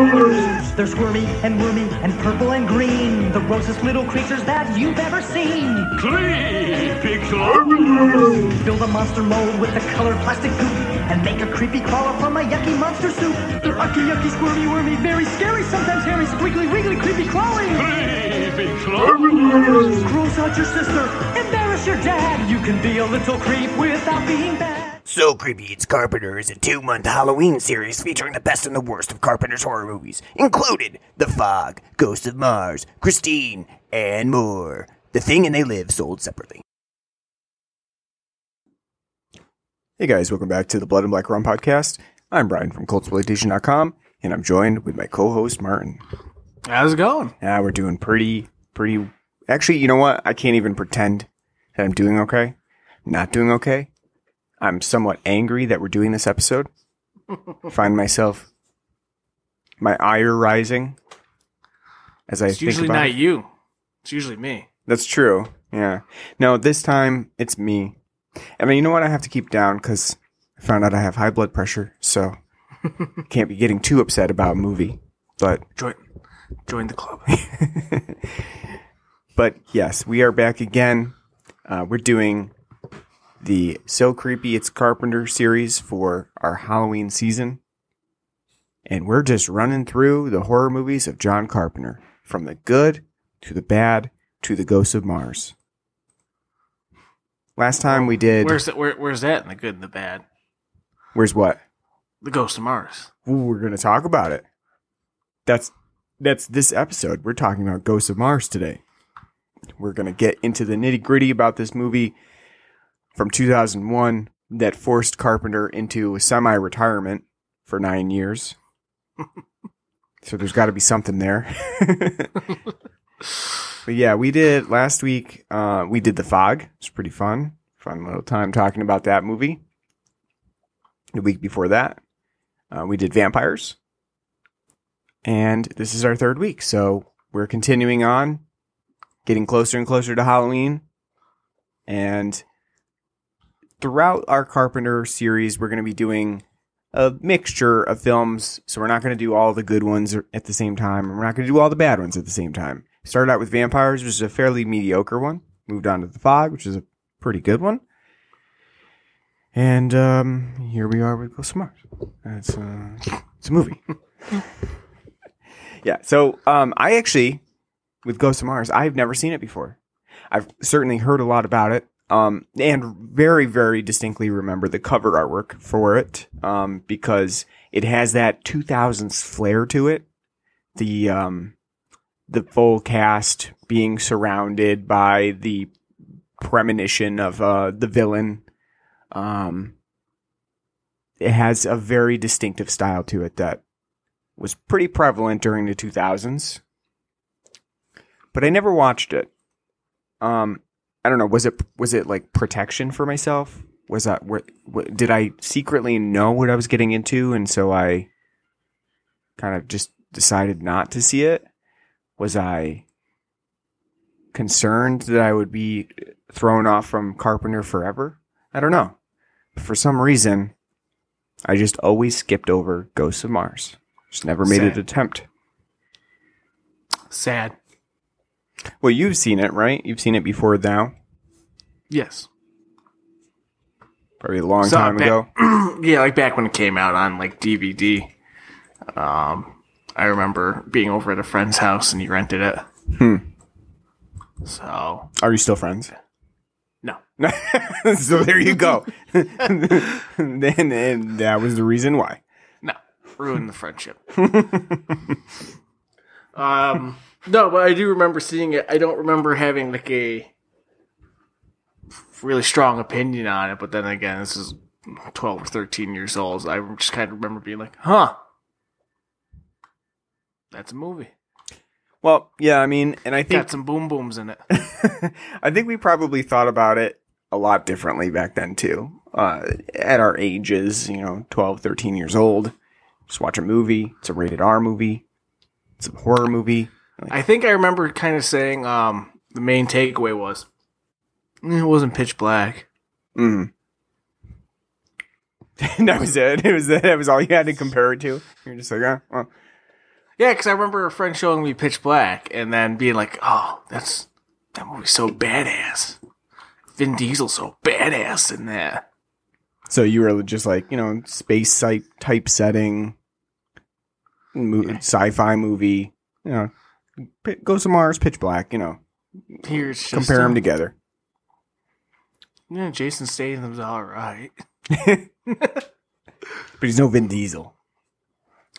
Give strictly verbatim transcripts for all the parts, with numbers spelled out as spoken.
They're swirly and wormy and purple and green, the grossest little creatures that you've ever seen. Creepy Crawlers! Fill the monster mold with the colored plastic goop and make a creepy crawler from a yucky monster soup. They're ucky, yucky, squirmy, wormy, very scary, sometimes hairy, squiggly, wiggly, creepy crawling. Creepy Crawlers! Gross out your sister, embarrass your dad. You can be a little creep without being bad. So Creepy It's Carpenter is a two-month Halloween series featuring the best and the worst of Carpenter's horror movies, included The Fog, Ghosts of Mars, Christine, and more. The Thing and They Live sold separately. Hey guys, welcome back to the Blood and Black Rum podcast. I'm Brian from Cult Exploitation dot com, and I'm joined with my co-host, Märzen. How's it going? Ah, we're doing pretty, pretty... Actually, you know what? I can't even pretend that I'm doing okay. Not doing okay. I'm somewhat angry that we're doing this episode. I find myself, my ire rising as I think about it. It's usually not you. It's usually me. That's true. Yeah. No, this time it's me. I mean, you know what? I have to keep down because I found out I have high blood pressure, so can't be getting too upset about a movie. But join, join the club. But yes, we are back again. Uh, we're doing the So Creepy It's Carpenter series for our Halloween season. And we're just running through the horror movies of John Carpenter. From the good, to the bad, to the Ghosts of Mars. Last time we did... Where's that, where, where's that in the good and the bad? Where's what? The Ghosts of Mars. Ooh, we're going to talk about it. That's, that's this episode. We're talking about Ghosts of Mars today. We're going to get into the nitty-gritty about this movie from two thousand one that forced Carpenter into semi-retirement for nine years. So there's got to be something there. But yeah, we did last week, uh, we did The Fog. It's pretty fun. Fun little time talking about that movie. The week before that, uh, we did Vampires. And this is our third week. So we're continuing on, getting closer and closer to Halloween. And throughout our Carpenter series, we're going to be doing a mixture of films, so we're not going to do all the good ones at the same time, and we're not going to do all the bad ones at the same time. Started out with Vampires, which is a fairly mediocre one. Moved on to The Fog, which is a pretty good one. And um, here we are with Ghosts of Mars. It's, uh, it's a movie. Yeah, so um, I actually, with Ghosts of Mars, I've never seen it before. I've certainly heard a lot about it. Um, and very, very distinctly remember the cover artwork for it, um, because it has that two thousands flair to it. The, um, the full cast being surrounded by the premonition of, uh, the villain. Um, it has a very distinctive style to it that was pretty prevalent during the two thousands, but I never watched it. Um, I don't know. Was it was it like protection for myself? Was that were, did I secretly know what I was getting into, and so I kind of just decided not to see it? Was I concerned that I would be thrown off from Carpenter forever? I don't know. But for some reason, I just always skipped over Ghosts of Mars. Just never made Sad. an attempt. Sad. Well, you've seen it, right? You've seen it before now? Yes. Probably a long so time back, ago. Yeah, like back when it came out on like D V D. Um, I remember being over at a friend's house and he rented it. Hmm. So. Are you still friends? No. So there you go. and, and that was the reason why. No. Ruined the friendship. um... No, but I do remember seeing it. I don't remember having like a really strong opinion on it. But then again, this is twelve or thirteen years old. So I just kind of remember being like, "Huh, that's a movie." Well, yeah, I mean, and I think got some boom booms in it. I think we probably thought about it a lot differently back then too. Uh, at our ages, you know, twelve, thirteen years old, just watch a movie. It's a rated R movie. It's a horror movie. I think I remember kind of saying um, the main takeaway was it wasn't Pitch Black. Mm. That was it. It was that. That was all you had to compare it to. You're just like, oh, well, Yeah, because I remember a friend showing me Pitch Black and then being like, oh, that's that movie's so badass. Vin Diesel's so badass in that. So you were just like, you know, space site type setting, mo- sci-fi movie, you know, Ghosts of Mars, Pitch Black, you know. Here's just compare a, them together. Yeah, Jason Statham's all right. But he's no Vin Diesel.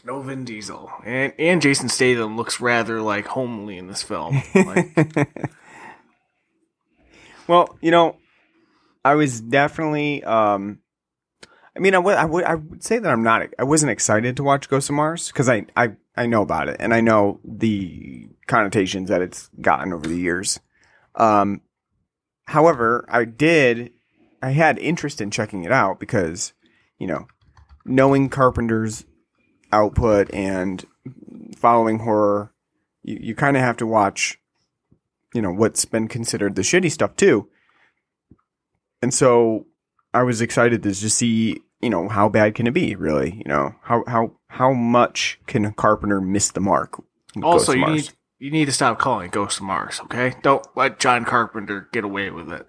No Vin Diesel. And and Jason Statham looks rather like homely in this film. Like... well, you know, I was definitely um I mean I would I would I would say that I'm not I wasn't excited to watch Ghosts of Mars cuz I, I I know about it and I know the connotations that it's gotten over the years. Um however, I did I had interest in checking it out because, you know, knowing Carpenter's output and following horror, you, you kind of have to watch, you know, what's been considered the shitty stuff too. And so I was excited to just see, you know, how bad can it be really? You know, how how how much can Carpenter miss the mark? Also, you need you need to stop calling it Ghost of Mars, okay? Don't let John Carpenter get away with it.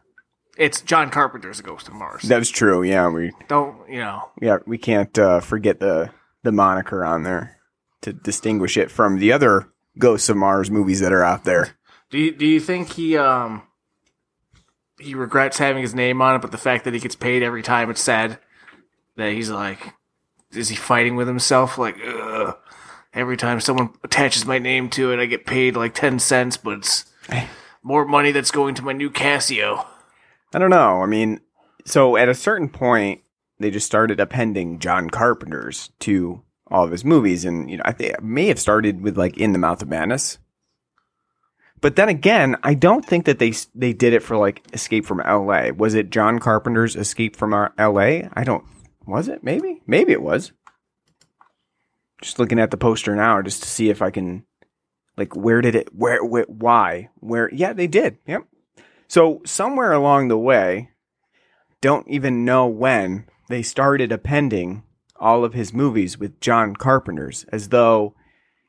It's John Carpenter's Ghost of Mars. That's true. Yeah, we don't. You know. Yeah, we can't uh, forget the. the moniker on there to distinguish it from the other Ghosts of Mars movies that are out there. Do you, do you think he um he regrets having his name on it, but the fact that he gets paid every time it's said, that he's like, is he fighting with himself? Like, ugh, every time someone attaches my name to it, I get paid like ten cents, but it's more money that's going to my new Casio. I don't know. I mean, so at a certain point, they just started appending John Carpenter's to all of his movies. And, you know, I think it may have started with like In the Mouth of Madness. But then again, I don't think that they they did it for like Escape from L A. Was it John Carpenter's Escape from L A? I don't. Was it? Maybe. Maybe it was. Just looking at the poster now just to see if I can, like, where did it, where, where why, where? Yeah, they did. Yep. So somewhere along the way, don't even know when, they started appending all of his movies with John Carpenter's, as though,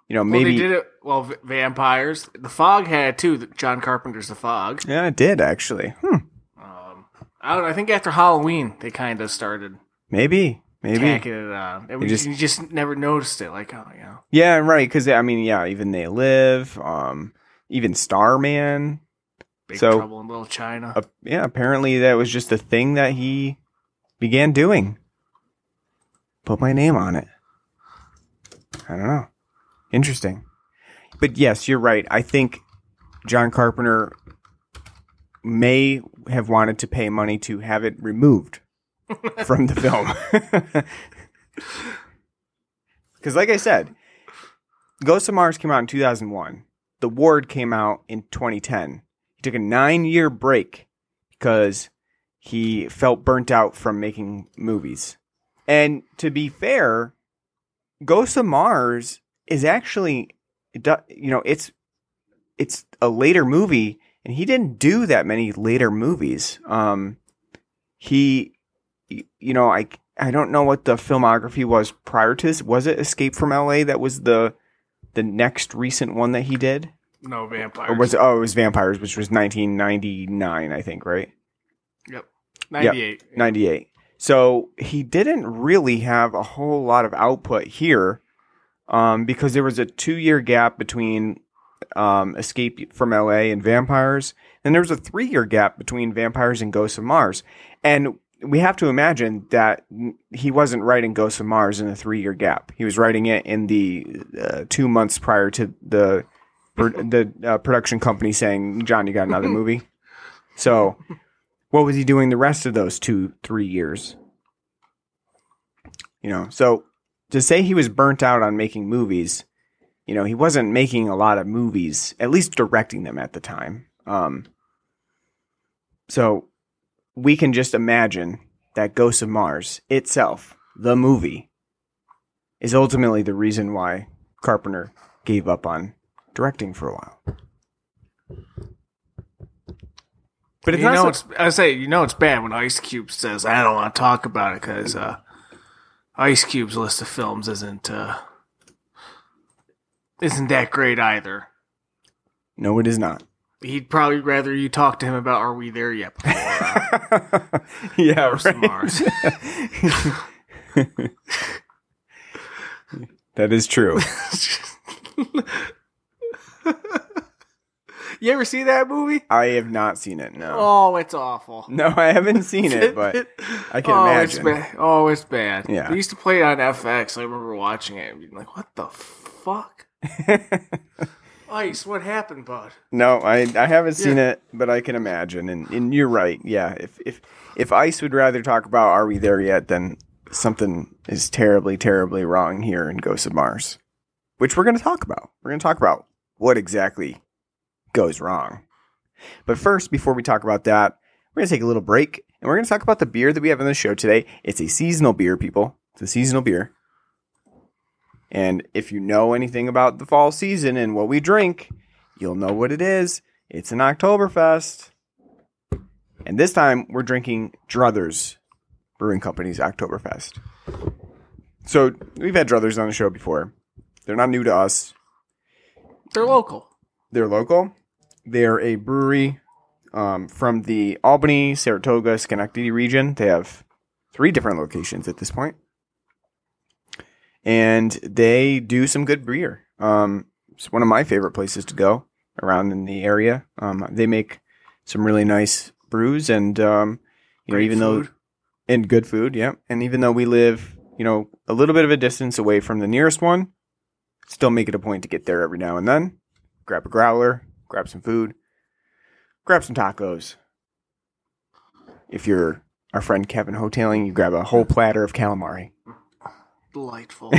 you know, maybe... Well, they did it, well, v- Vampires. The Fog had, too, the John Carpenter's The Fog. Yeah, it did, actually. Hmm. Um, I, don't, I think after Halloween, they kind of started... Maybe, maybe. Tacking it on. It was, just, you just never noticed it, like, oh, you know. Yeah, right, because, I mean, yeah, even They Live, um, even Starman. Big so, Trouble in Little China. Uh, yeah, apparently that was just the thing that he... began doing. Put my name on it. I don't know. Interesting. But yes, you're right. I think John Carpenter may have wanted to pay money to have it removed from the film. Because like I said, Ghosts of Mars came out in two thousand one. The Ward came out in twenty ten. He took a nine-year break because... he felt burnt out from making movies. And to be fair, Ghosts of Mars is actually, you know, it's it's a later movie, and he didn't do that many later movies. Um, he, you know, I, I don't know what the filmography was prior to this. Was it Escape from L A that was the the next recent one that he did? No, Vampires. Or was it, oh, it was Vampires, which was nineteen ninety-nine, I think, right? Yep. ninety-eight. Yep. ninety-eight. So he didn't really have a whole lot of output here um, because there was a two-year gap between um, Escape from L A and Vampires. And there was a three-year gap between Vampires and Ghosts of Mars. And we have to imagine that he wasn't writing Ghosts of Mars in a three-year gap. He was writing it in the uh, two months prior to the, per- the uh, production company saying, John, you got another movie? So... what was he doing the rest of those two, three years? You know, so to say he was burnt out on making movies, you know, he wasn't making a lot of movies, at least directing them at the time. Um, so we can just imagine that Ghosts of Mars itself, the movie, is ultimately the reason why Carpenter gave up on directing for a while. But it's you know, so- it's, I say you know it's bad when Ice Cube says I don't want to talk about it because uh, Ice Cube's list of films isn't uh, isn't that great either. No, it is not. He'd probably rather you talk to him about Are We There Yet? Before, uh, yeah, or right. Mars. That is true. You ever see that movie? I have not seen it, no. Oh, it's awful. No, I haven't seen it, but I can oh, imagine. It's ba- oh, it's bad. Yeah. They used to play it on F X. I remember watching it and being like, what the fuck? Ice, what happened, bud? No, I I haven't seen yeah. it, but I can imagine. And, and you're right. Yeah, if, if, if Ice would rather talk about Are We There Yet, then something is terribly, terribly wrong here in Ghosts of Mars, which we're going to talk about. We're going to talk about what exactly goes wrong. But first, before we talk about that, we're going to take a little break, and we're going to talk about the beer that we have on the show today. It's a seasonal beer, people. It's a seasonal beer. And if you know anything about the fall season and what we drink, you'll know what it is. It's an Oktoberfest. And this time, we're drinking Druthers Brewing Company's Oktoberfest. So, we've had Druthers on the show before. They're not new to us. They're local. They're local. They're a brewery um, from the Albany, Saratoga, Schenectady region. They have three different locations at this point. And they do some good beer. Um, it's one of my favorite places to go around in the area. Um, they make some really nice brews and, um, you know, even though, and good food. Yeah. And even though we live, you know, a little bit of a distance away from the nearest one, still make it a point to get there every now and then. Grab a growler, grab some food, grab some tacos. If you're our friend Kevin hotailing, you grab a whole platter of calamari. Delightful.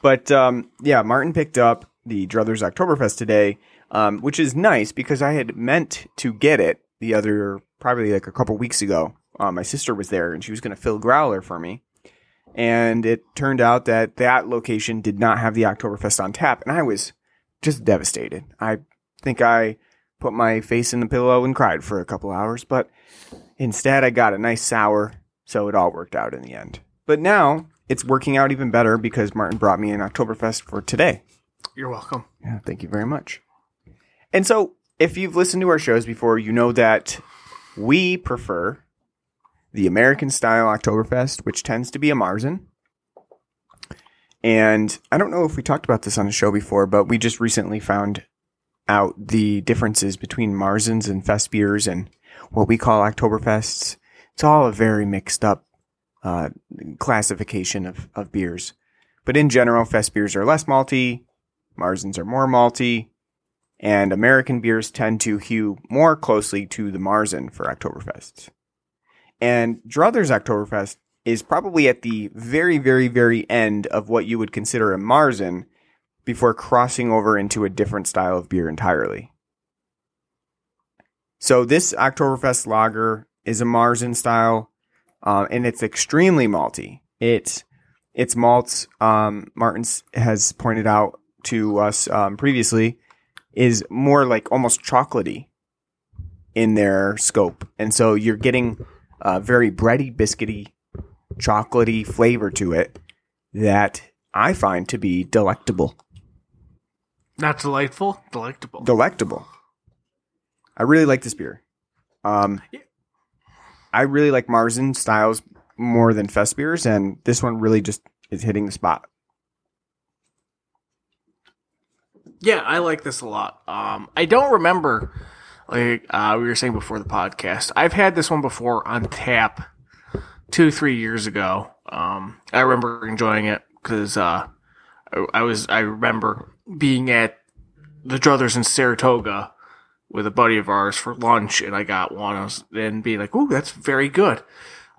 But, um, yeah, Martin picked up the Druthers Oktoberfest today, um, which is nice because I had meant to get it the other, probably like a couple weeks ago. Uh, my sister was there and she was going to fill growler for me. And it turned out that that location did not have the Oktoberfest on tap. And I was just devastated. I think I put my face in the pillow and cried for a couple hours. But instead, I got a nice sour. So it all worked out in the end. But now it's working out even better because Martin brought me an Oktoberfest for today. You're welcome. Yeah, thank you very much. And so if you've listened to our shows before, you know that we prefer the American-style Oktoberfest, which tends to be a Märzen. And I don't know if we talked about this on the show before, but we just recently found out the differences between Märzens and Festbiers and what we call Oktoberfests. It's all a very mixed up Uh, classification of, of beers. But in general, Fest beers are less malty, Märzens are more malty, and American beers tend to hew more closely to the Märzen for Oktoberfests. And Druthers Oktoberfest is probably at the very, very, very end of what you would consider a Märzen before crossing over into a different style of beer entirely. So this Oktoberfest lager is a Märzen style. Um, and it's extremely malty. It's it's malts. Um, Martin's has pointed out to us um, previously is more like almost chocolatey in their scope, and so you're getting a very bready, biscuity, chocolatey flavor to it that I find to be delectable. Not delightful, delectable, delectable. I really like this beer. Um, yeah. I really like Märzen styles more than Festbiers, and this one really just is hitting the spot. Yeah, I like this a lot. Um, I don't remember, like uh, we were saying before the podcast, I've had this one before on tap two, three years ago. Um, I remember enjoying it because uh, I, I was. I remember being at the Druthers in Saratoga with a buddy of ours for lunch, and I got one. I was then being like, ooh, that's very good.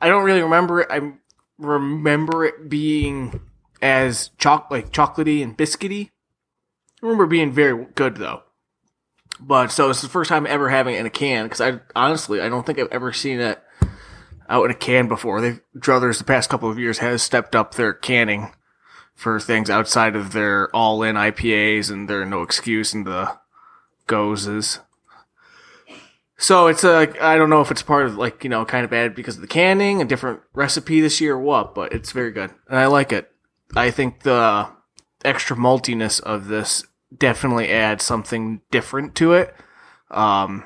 I don't really remember it. I remember it being as choc- like chocolatey and biscuity. I remember it being very good, though. But so it's the first time ever having it in a can, because I honestly, I don't think I've ever seen it out in a can before. They've, Druthers, the past couple of years, has stepped up their canning for things outside of their all-in I P As and their no excuse and the gozes. So it's a, I don't know if it's part of, like, you know, kind of bad because of the canning, a different recipe this year or what, but it's very good. And I like it. I think the extra maltiness of this definitely adds something different to it. Um,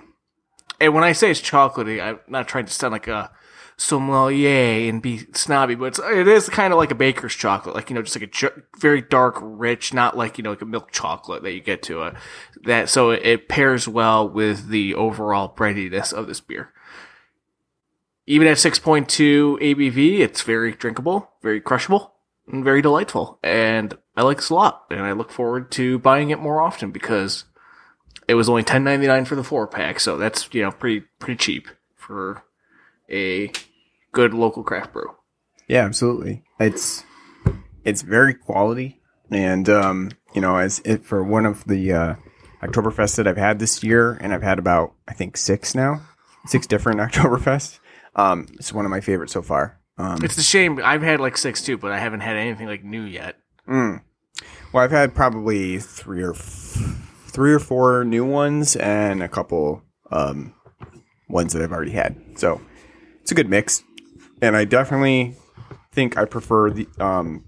and when I say it's chocolatey, I'm not trying to sound like a sommelier and be snobby, but it's, it is kind of like a baker's chocolate, like, you know, just like a ju- very dark, rich, not like, you know, like a milk chocolate that you get to it. That, so it, it pairs well with the overall breadiness of this beer. Even at six point two A B V, it's very drinkable, very crushable, and very delightful. And I like this a lot, and I look forward to buying it more often because it was only ten ninety-nine for the four-pack, so that's, you know, pretty pretty cheap for a good local craft brew. Yeah, absolutely. It's it's very quality, and um, you know, as it, for one of the uh, Oktoberfests that I've had this year, and I've had about I think six now, six different Oktoberfests. Um, it's one of my favorites so far. Um, it's a shame. I've had like six too, but I haven't had anything like new yet. Mm. Well, I've had probably three or f- three or four new ones and a couple um, ones that I've already had. So it's a good mix, and I definitely think I prefer the um,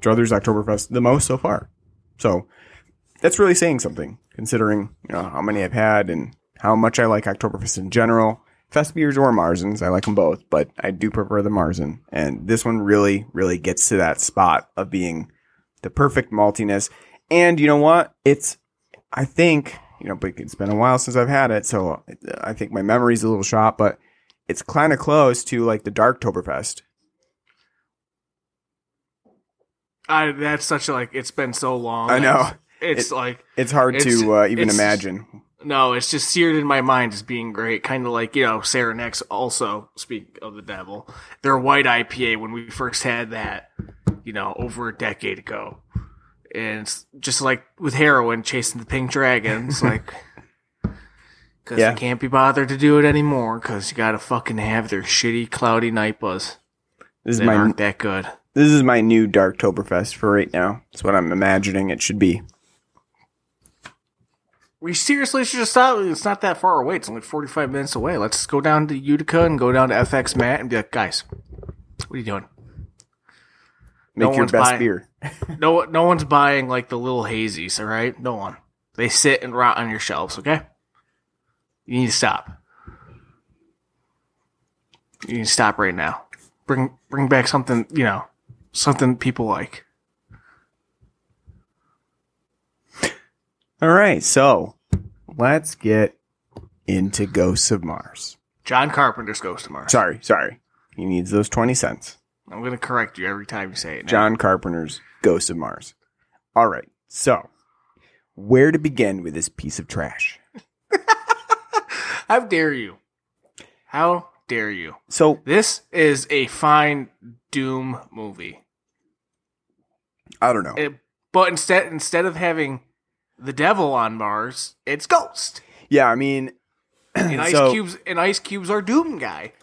Druthers Oktoberfest the most so far. So that's really saying something, considering, you know, how many I've had and how much I like Oktoberfest in general. Festbiers or Märzens, I like them both, but I do prefer the Märzen. And this one really, really gets to that spot of being the perfect maltiness. And you know what? It's, I think, you know, but it's been a while since I've had it, so I think my memory's a little shot, but it's kind of close to like the Darktoberfest. I, that's such a, like, it's been so long. I know. It's, it's it, like. It's hard it's, to uh, even imagine. No, it's just seared in my mind as being great. Kind of like, you know, Saronex also, speak of the devil, their white I P A when we first had that, you know, over a decade ago. And it's just like with heroin, chasing the pink dragons, like, because yeah. They can't be bothered to do it anymore because you got to fucking have their shitty, cloudy N I P As. This is my, aren't that good. This is my new Darktoberfest for right now. That's what I'm imagining it should be. We seriously should just stop. It's not that far away. It's only forty-five minutes away. Let's go down to Utica and go down to F X Matt and be like, guys, what are you doing? Make no your best buying, beer. no, no one's buying like the little hazies, all right? No one. They sit and rot on your shelves, okay? You need to stop. You need to stop right now. Bring, bring back something, you know, something people like. All right, so let's get into Ghosts of Mars. John Carpenter's Ghosts of Mars. Sorry, sorry. He needs those twenty cents. I'm going to correct you every time you say it now. John Carpenter's Ghosts of Mars. All right, so where to begin with this piece of trash? How dare you? How dare you? So this is a fine Doom movie. I don't know. It, but instead, instead of having the devil on Mars, it's Ghost. Yeah, I mean, and Ice so, Cube's and Ice Cube's our Doom guy.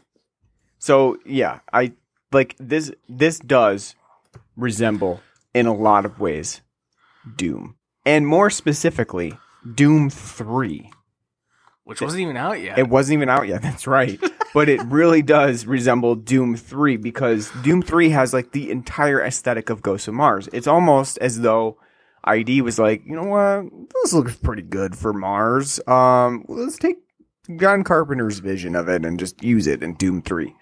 So yeah, I like this. This does resemble in a lot of ways Doom, and more specifically Doom three, which it, wasn't even out yet. It wasn't even out yet. That's right. But it really does resemble Doom three because Doom three has like the entire aesthetic of Ghosts of Mars. It's almost as though I D was like, you know what, this looks pretty good for Mars. Um, let's take John Carpenter's vision of it and just use it in Doom three.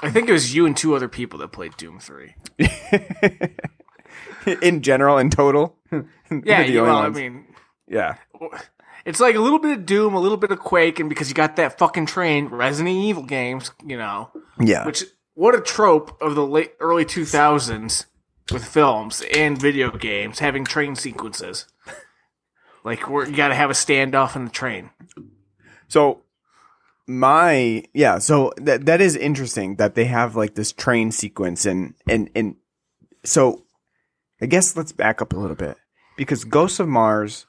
I think it was you and two other people that played Doom three. In general, in total? Yeah, you know, I mean. Yeah. It's like a little bit of Doom, a little bit of Quake, and because you got that fucking train, Resident Evil games, you know. Yeah. Which, what a trope of the late early two thousands. With films and video games, having train sequences. Like, we're, you got to have a standoff in the train. So, my... Yeah, so that that is interesting that they have, like, this train sequence. And, and, and so, I guess let's back up a little bit. Because Ghosts of Mars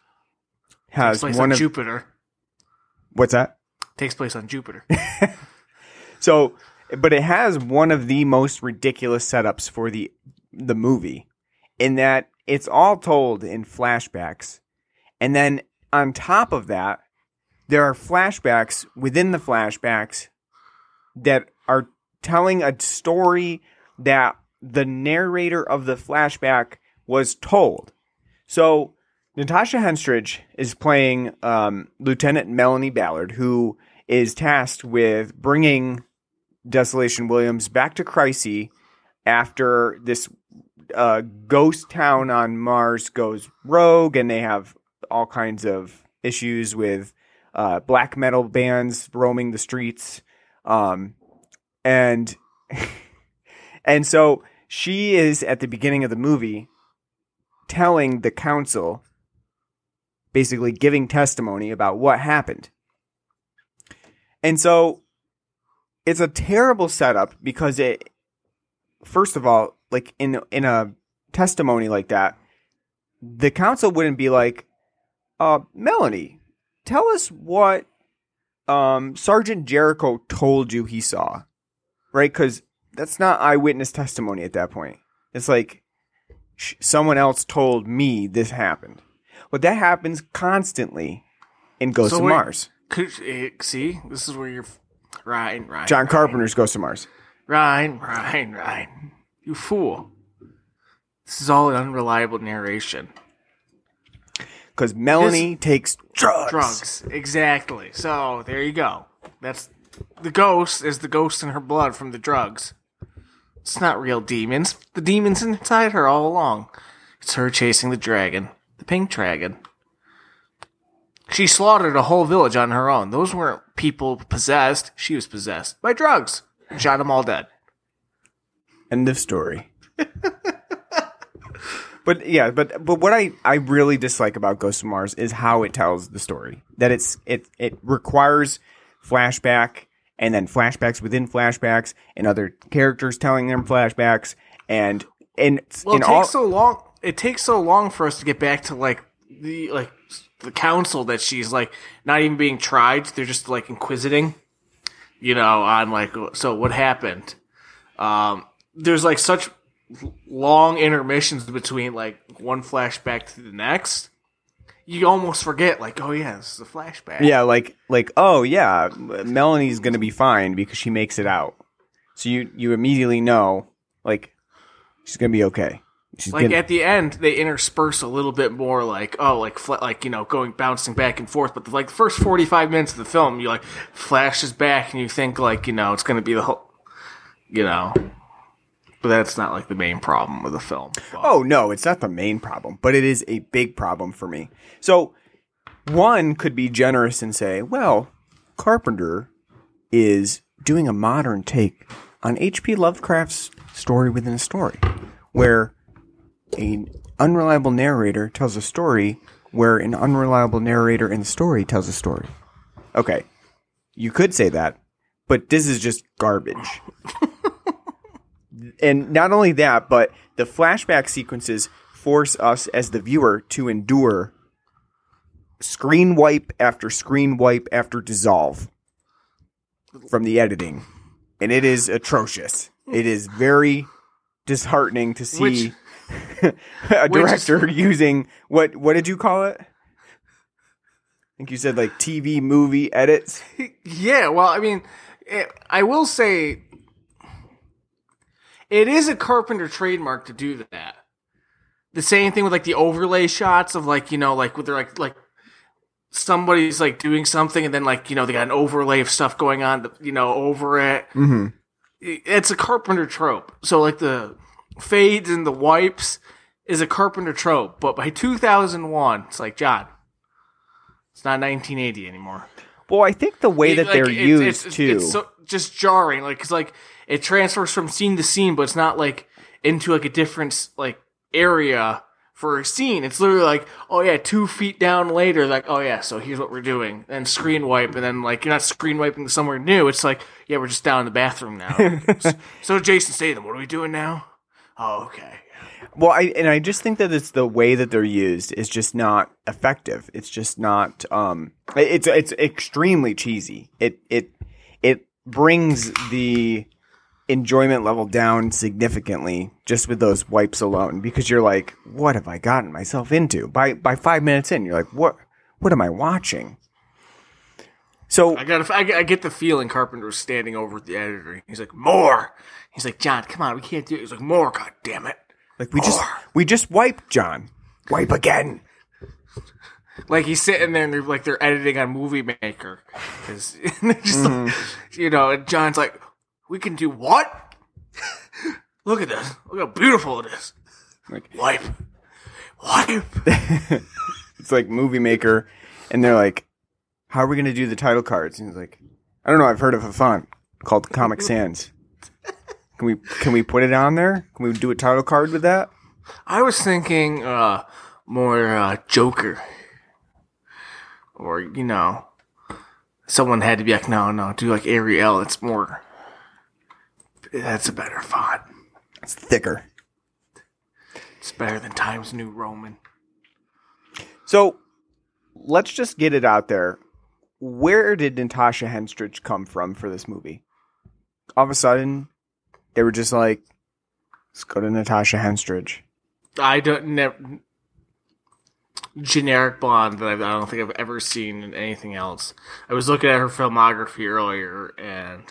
has one of... Takes place on Jupiter. What's that? Takes place on Jupiter. So, but it has one of the most ridiculous setups for the... the movie, in that it's all told in flashbacks, and then on top of that there are flashbacks within the flashbacks that are telling a story that the narrator of the flashback was told. So Natasha Henstridge is playing um, Lieutenant Melanie Ballard, who is tasked with bringing Desolation Williams back to Cricey after this uh, ghost town on Mars goes rogue, and they have all kinds of issues with uh, black metal bands roaming the streets. Um, and and so she is, at the beginning of the movie, telling the council, basically giving testimony about what happened. And so it's a terrible setup because it, first of all, like in in a testimony like that, the council wouldn't be like, uh, Melanie, tell us what um, Sergeant Jericho told you he saw, right? Because that's not eyewitness testimony at that point. It's like, sh- someone else told me this happened. Well, that happens constantly in Ghosts of Mars. Could, uh, see, this is where you're... Ryan, Ryan. John Carpenter's Ghosts of Mars. Ryan, Ryan, Ryan. You fool. This is all an unreliable narration. Because Melanie His takes drugs. Drugs, exactly. So, there you go. That's the ghost is the ghost in her blood from the drugs. It's not real demons. The demon's inside her all along. It's her chasing the dragon. The pink dragon. She slaughtered a whole village on her own. Those weren't people possessed. She was possessed by drugs. Shot them all dead. End of story. But yeah, but but what I, I really dislike about Ghosts of Mars is how it tells the story. That it's it it requires flashback and then flashbacks within flashbacks and other characters telling them flashbacks and and well, it takes all- so long. It takes so long for us to get back to like the like. the council that she's, like, not even being tried. They're just, like, inquisiting, you know, on, like, so what happened? Um, there's, like, such long intermissions between, like, one flashback to the next. You almost forget, like, oh, yeah, this is a flashback. Yeah, like, like oh, yeah, Melanie's going to be fine because she makes it out. So you, you immediately know, like, she's going to be okay. She's like, gonna- at the end, they intersperse a little bit more, like, oh, like, fl- like you know, going, bouncing back and forth. But, the, like, the first forty-five minutes of the film, you, like, flashes back, and you think, like, you know, it's going to be the whole, you know. But that's not, like, the main problem with the film. But. Oh, no, it's not the main problem, but it is a big problem for me. So, one could be generous and say, well, Carpenter is doing a modern take on H P Lovecraft's story within a story, where... an unreliable narrator tells a story where an unreliable narrator in the story tells a story. Okay, you could say that, but this is just garbage. And not only that, but the flashback sequences force us as the viewer to endure screen wipe after screen wipe after dissolve from the editing. And it is atrocious. It is very disheartening to see... Which- a director is, using what what did you call it? I think you said like T V movie edits. Yeah, well, I mean, it, I will say it is a Carpenter trademark to do that. The same thing with like the overlay shots of like, you know, like with they're like like somebody's like doing something and then like, you know, they got an overlay of stuff going on, you know, over it. Mm-hmm. it it's a Carpenter trope. So like the fades and the wipes is a Carpenter trope, but by two thousand one, it's like, John, it's not nineteen eighty anymore. Well, I think the way it, that like, they're it, used it's, it's, too, it's so, just jarring. Like, it's like it transfers from scene to scene, but it's not like into like a different like area for a scene. It's literally like, oh yeah, two feet down later. Like, oh yeah, so here's what we're doing, and screen wipe, and then like you're not screen wiping to somewhere new. It's like, yeah, we're just down in the bathroom now. so, so Jason Statham, what are we doing now? Oh, okay. Well, I and I just think that it's the way that they're used is just not effective. It's just not. Um, it's it's extremely cheesy. It it it brings the enjoyment level down significantly just with those wipes alone, because you're like, what have I gotten myself into? By by five minutes in, you're like, what what am I watching? So I got. I get the feeling Carpenter was standing over at the editor. He's like, more. He's like, John, come on, we can't do it. He's like, more. God damn it. Like we more. just we just wiped John. wipe again. Like he's sitting there and they're like they're editing on Movie Maker, just mm-hmm. like, you know. And John's like, "We can do what? Look at this! Look how beautiful it is! Like, wipe, wipe." It's like Movie Maker, and they're like, "How are we going to do the title cards?" And he's like, "I don't know. I've heard of a font called Comic Sans. Can we can we put it on there? Can we do a title card with that?" I was thinking uh, more uh, Joker. Or, you know, someone had to be like, no, no, do like Arial. It's more, that's a better font. It's thicker. It's better than Times New Roman. So, let's just get it out there. Where did Natasha Henstridge come from for this movie? All of a sudden, they were just like, let's go to Natasha Henstridge. I don't never... generic blonde that I don't think I've ever seen in anything else. I was looking at her filmography earlier, and...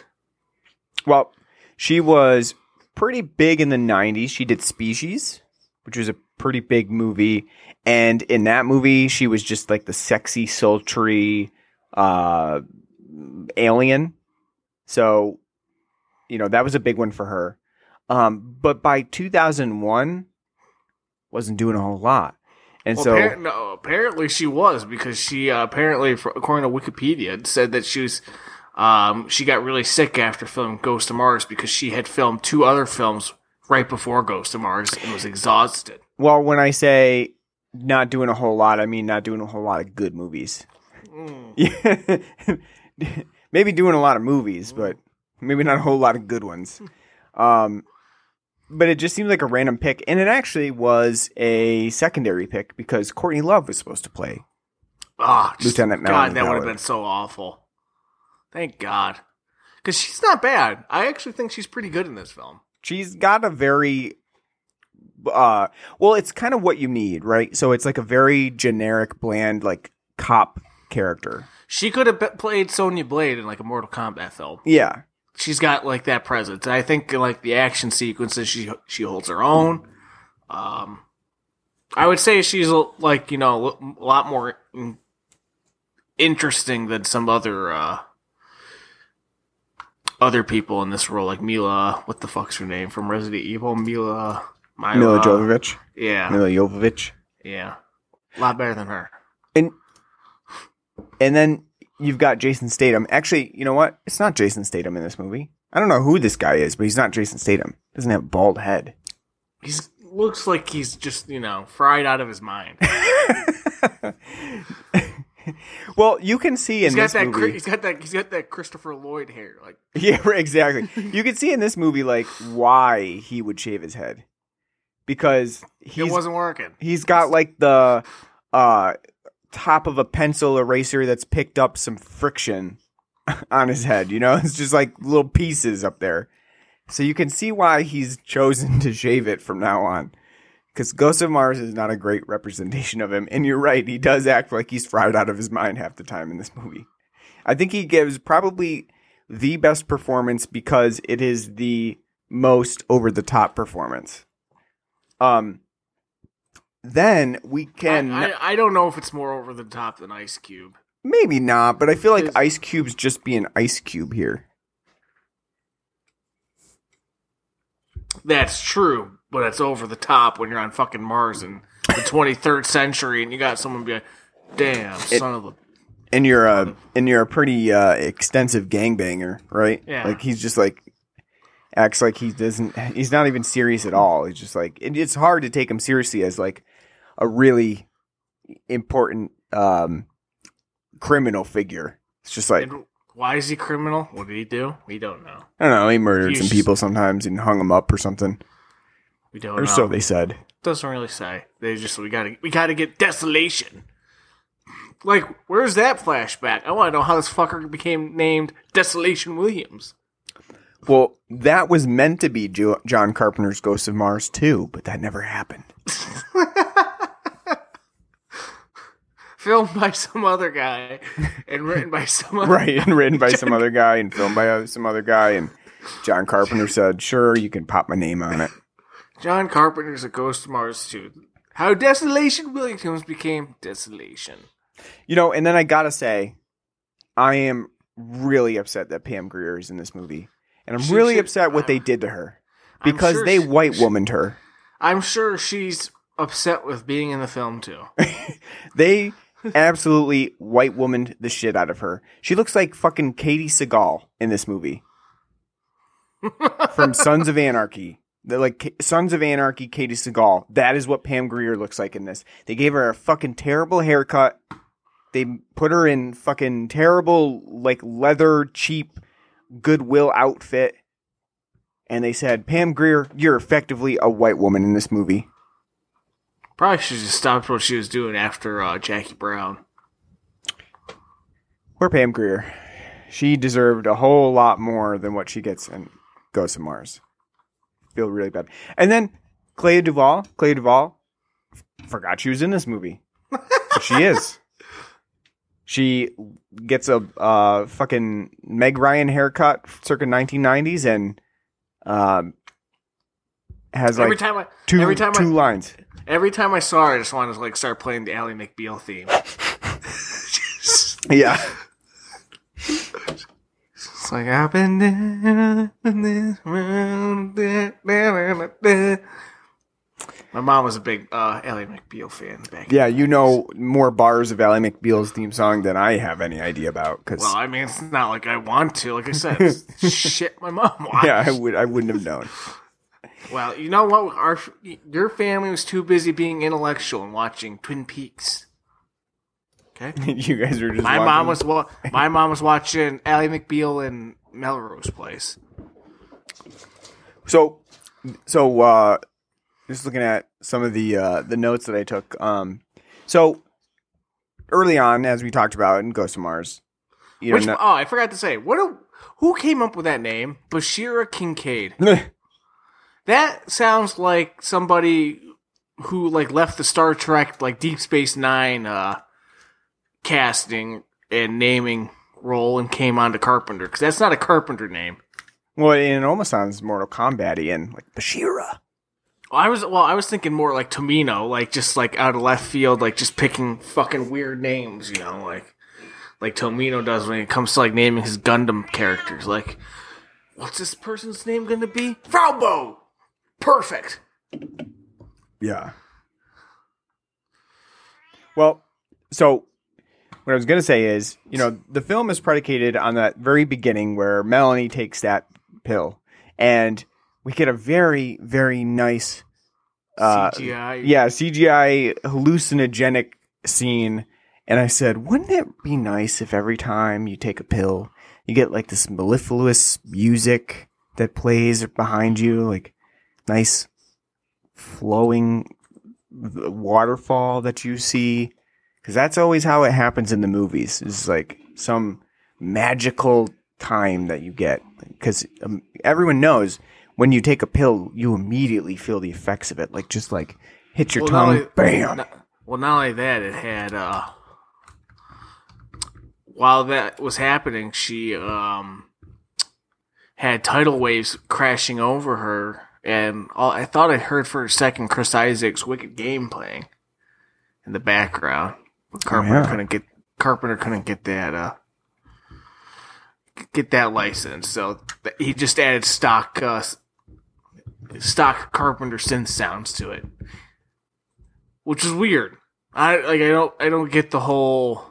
Well, she was pretty big in the nineties. She did Species, which was a pretty big movie. And in that movie, she was just like the sexy, sultry uh, alien. So, you know, that was a big one for her. Um, but by two thousand one, wasn't doing a whole lot. And well, so, apparently, no, apparently she was, because she uh, apparently, for, according to Wikipedia, said that she was um, she got really sick after filming Ghosts of Mars because she had filmed two other films right before Ghosts of Mars and was exhausted. Well, when I say not doing a whole lot, I mean not doing a whole lot of good movies. Mm. Yeah. Maybe doing a lot of movies, but maybe not a whole lot of good ones. Um But it just seemed like a random pick, and it actually was a secondary pick because Courtney Love was supposed to play oh, Lieutenant Melanie Ballard. God, that would have been so awful. Thank God. Because she's not bad. I actually think she's pretty good in this film. She's got a very uh, – well, it's kind of what you need, right? So it's like a very generic, bland, like, cop character. She could have be- played Sonya Blade in, like, a Mortal Kombat film. Yeah. She's got, like, that presence. I think, like, the action sequences, she she holds her own. Um, I would say she's, like, you know, a lot more interesting than some other uh, other people in this role. Like Mila, what the fuck's her name from Resident Evil? Mila... Mila, Mila Jovovich. Yeah. Mila Jovovich. Yeah. A lot better than her. And And then... You've got Jason Statham. Actually, you know what? It's not Jason Statham in this movie. I don't know who this guy is, but he's not Jason Statham. He doesn't have a bald head. He looks like he's just, you know, fried out of his mind. Well, you can see in he's got this that, movie... He's got, that, he's got that Christopher Lloyd hair. Like, yeah, exactly. You can see in this movie, like, why he would shave his head. Because he wasn't working. He's got, like, the... uh. top of a pencil eraser that's picked up some friction on his head, you know? It's just like little pieces up there. So you can see why he's chosen to shave it from now on. Because Ghosts of Mars is not a great representation of him. And you're right, he does act like he's fried out of his mind half the time in this movie. I think he gives probably the best performance because it is the most over-the-top performance. Um... Then we can... I, I, I don't know if it's more over the top than Ice Cube. Maybe not, but I feel like Ice Cube's just being Ice Cube here. That's true, but it's over the top when you're on fucking Mars in the twenty-third century and you got someone be like, damn, it, son of a... And you're a, and you're a pretty uh, extensive gangbanger, right? Yeah. Like, he's just like... acts like he doesn't... He's not even serious at all. He's just like... It, it's hard to take him seriously as, like, a really important um, criminal figure. It's just like... And why is he criminal? What did he do? We don't know. I don't know. He murdered He's, some people sometimes and hung them up or something. We don't or know. Or so they said. Doesn't really say. They just... We gotta, we gotta get Desolation. Like, where's that flashback? I want to know how this fucker became named Desolation Williams. Well, that was meant to be Jo- John Carpenter's Ghosts of Mars too, but that never happened. Filmed by some other guy and written by some other right, and written by John- some other guy and filmed by some other guy, and John Carpenter said, "Sure, you can pop my name on it." John Carpenter's a Ghost of Mars too. How Desolation Williams became Desolation. You know, and then I gotta say, I am really upset that Pam Grier is in this movie. And I'm she, really she, upset what uh, they did to her. Because sure they she, white womaned her. I'm sure she's upset with being in the film, too. They absolutely white womaned the shit out of her. She looks like fucking Katey Sagal in this movie. From Sons of Anarchy. They're like Sons of Anarchy, Katey Sagal. That is what Pam Grier looks like in this. They gave her a fucking terrible haircut. They put her in fucking terrible, like, leather, cheap Goodwill outfit. And they said, Pam Grier, you're effectively a white woman in this movie. Probably should have just stopped what she was doing after uh, Jackie Brown. Poor Pam Grier. She deserved a whole lot more than what she gets in Ghosts of Mars. Feel really bad. And then Clea Duvall. Clea Duvall forgot she was in this movie. So she is. She gets a uh, fucking Meg Ryan haircut circa nineteen nineties and um, has like every time I, two, every time two I, lines. Every time I saw her, I just wanted to like start playing the Ally McBeal theme. Yeah. It's like I've been down in this room. My mom was a big uh, Ally McBeal fan back. Yeah, you know more bars of Ally McBeal's theme song than I have any idea about. Cause... Well, I mean, it's not like I want to. Like I said, it's shit my mom watched. Yeah, I would. I wouldn't have known. Well, you know what? Our your family was too busy being intellectual and watching Twin Peaks. Okay. You guys are just. My watching. mom was well. My mom was watching Ally McBeal and Melrose Place. So, so uh, just looking at some of the uh, the notes that I took. Um, so early on, as we talked about in Ghosts of Mars, you Which, know, oh, I forgot to say what? A, who came up with that name, Bashira Kincaid? That sounds like somebody who like left the Star Trek, like Deep Space Nine. Uh, casting and naming role and came on to Carpenter because that's not a Carpenter name. Well, it almost sounds Mortal Kombat-y and like Bashira. Well, I was well, I was thinking more like Tomino, like just like out of left field, like just picking fucking weird names, you know, like like Tomino does when it comes to like naming his Gundam characters. Like, what's this person's name going to be? Fraubo. Perfect. Yeah. Well, so. What I was going to say is, you know, the film is predicated on that very beginning where Melanie takes that pill. And we get a very, very nice... Uh, C G I. Yeah, C G I hallucinogenic scene. And I said, wouldn't it be nice if every time you take a pill, you get like this mellifluous music that plays behind you, like nice flowing waterfall that you see. Because that's always how it happens in the movies. It's like some magical time that you get. Because um, everyone knows when you take a pill, you immediately feel the effects of it. Like, just like, hit your well, tongue, not only, bam! Not, well, not only that, it had, uh... while that was happening, she, um... had tidal waves crashing over her. And all, I thought I heard for a second Chris Isaac's Wicked Game playing in the background. Carpenter oh, yeah. couldn't get Carpenter couldn't get that uh, get that license, so th- he just added stock uh, stock Carpenter synth sounds to it, which is weird. I like I don't I don't get the whole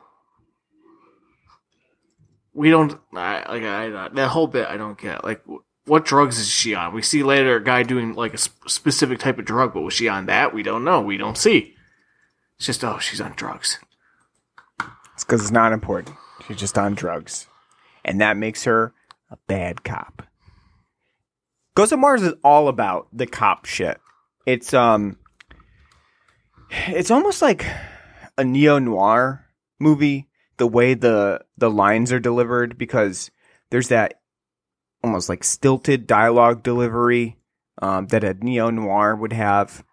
we don't I like I that whole bit I don't get. Like, what drugs is she on? We see later a guy doing like a sp- specific type of drug, but was she on that? We don't know. We don't see. It's just, oh, she's on drugs. It's because it's not important. She's just on drugs. And that makes her a bad cop. Ghosts of Mars is all about the cop shit. It's um, it's almost like a neo-noir movie, the way the, the lines are delivered, because there's that almost like stilted dialogue delivery um, that a neo-noir would have.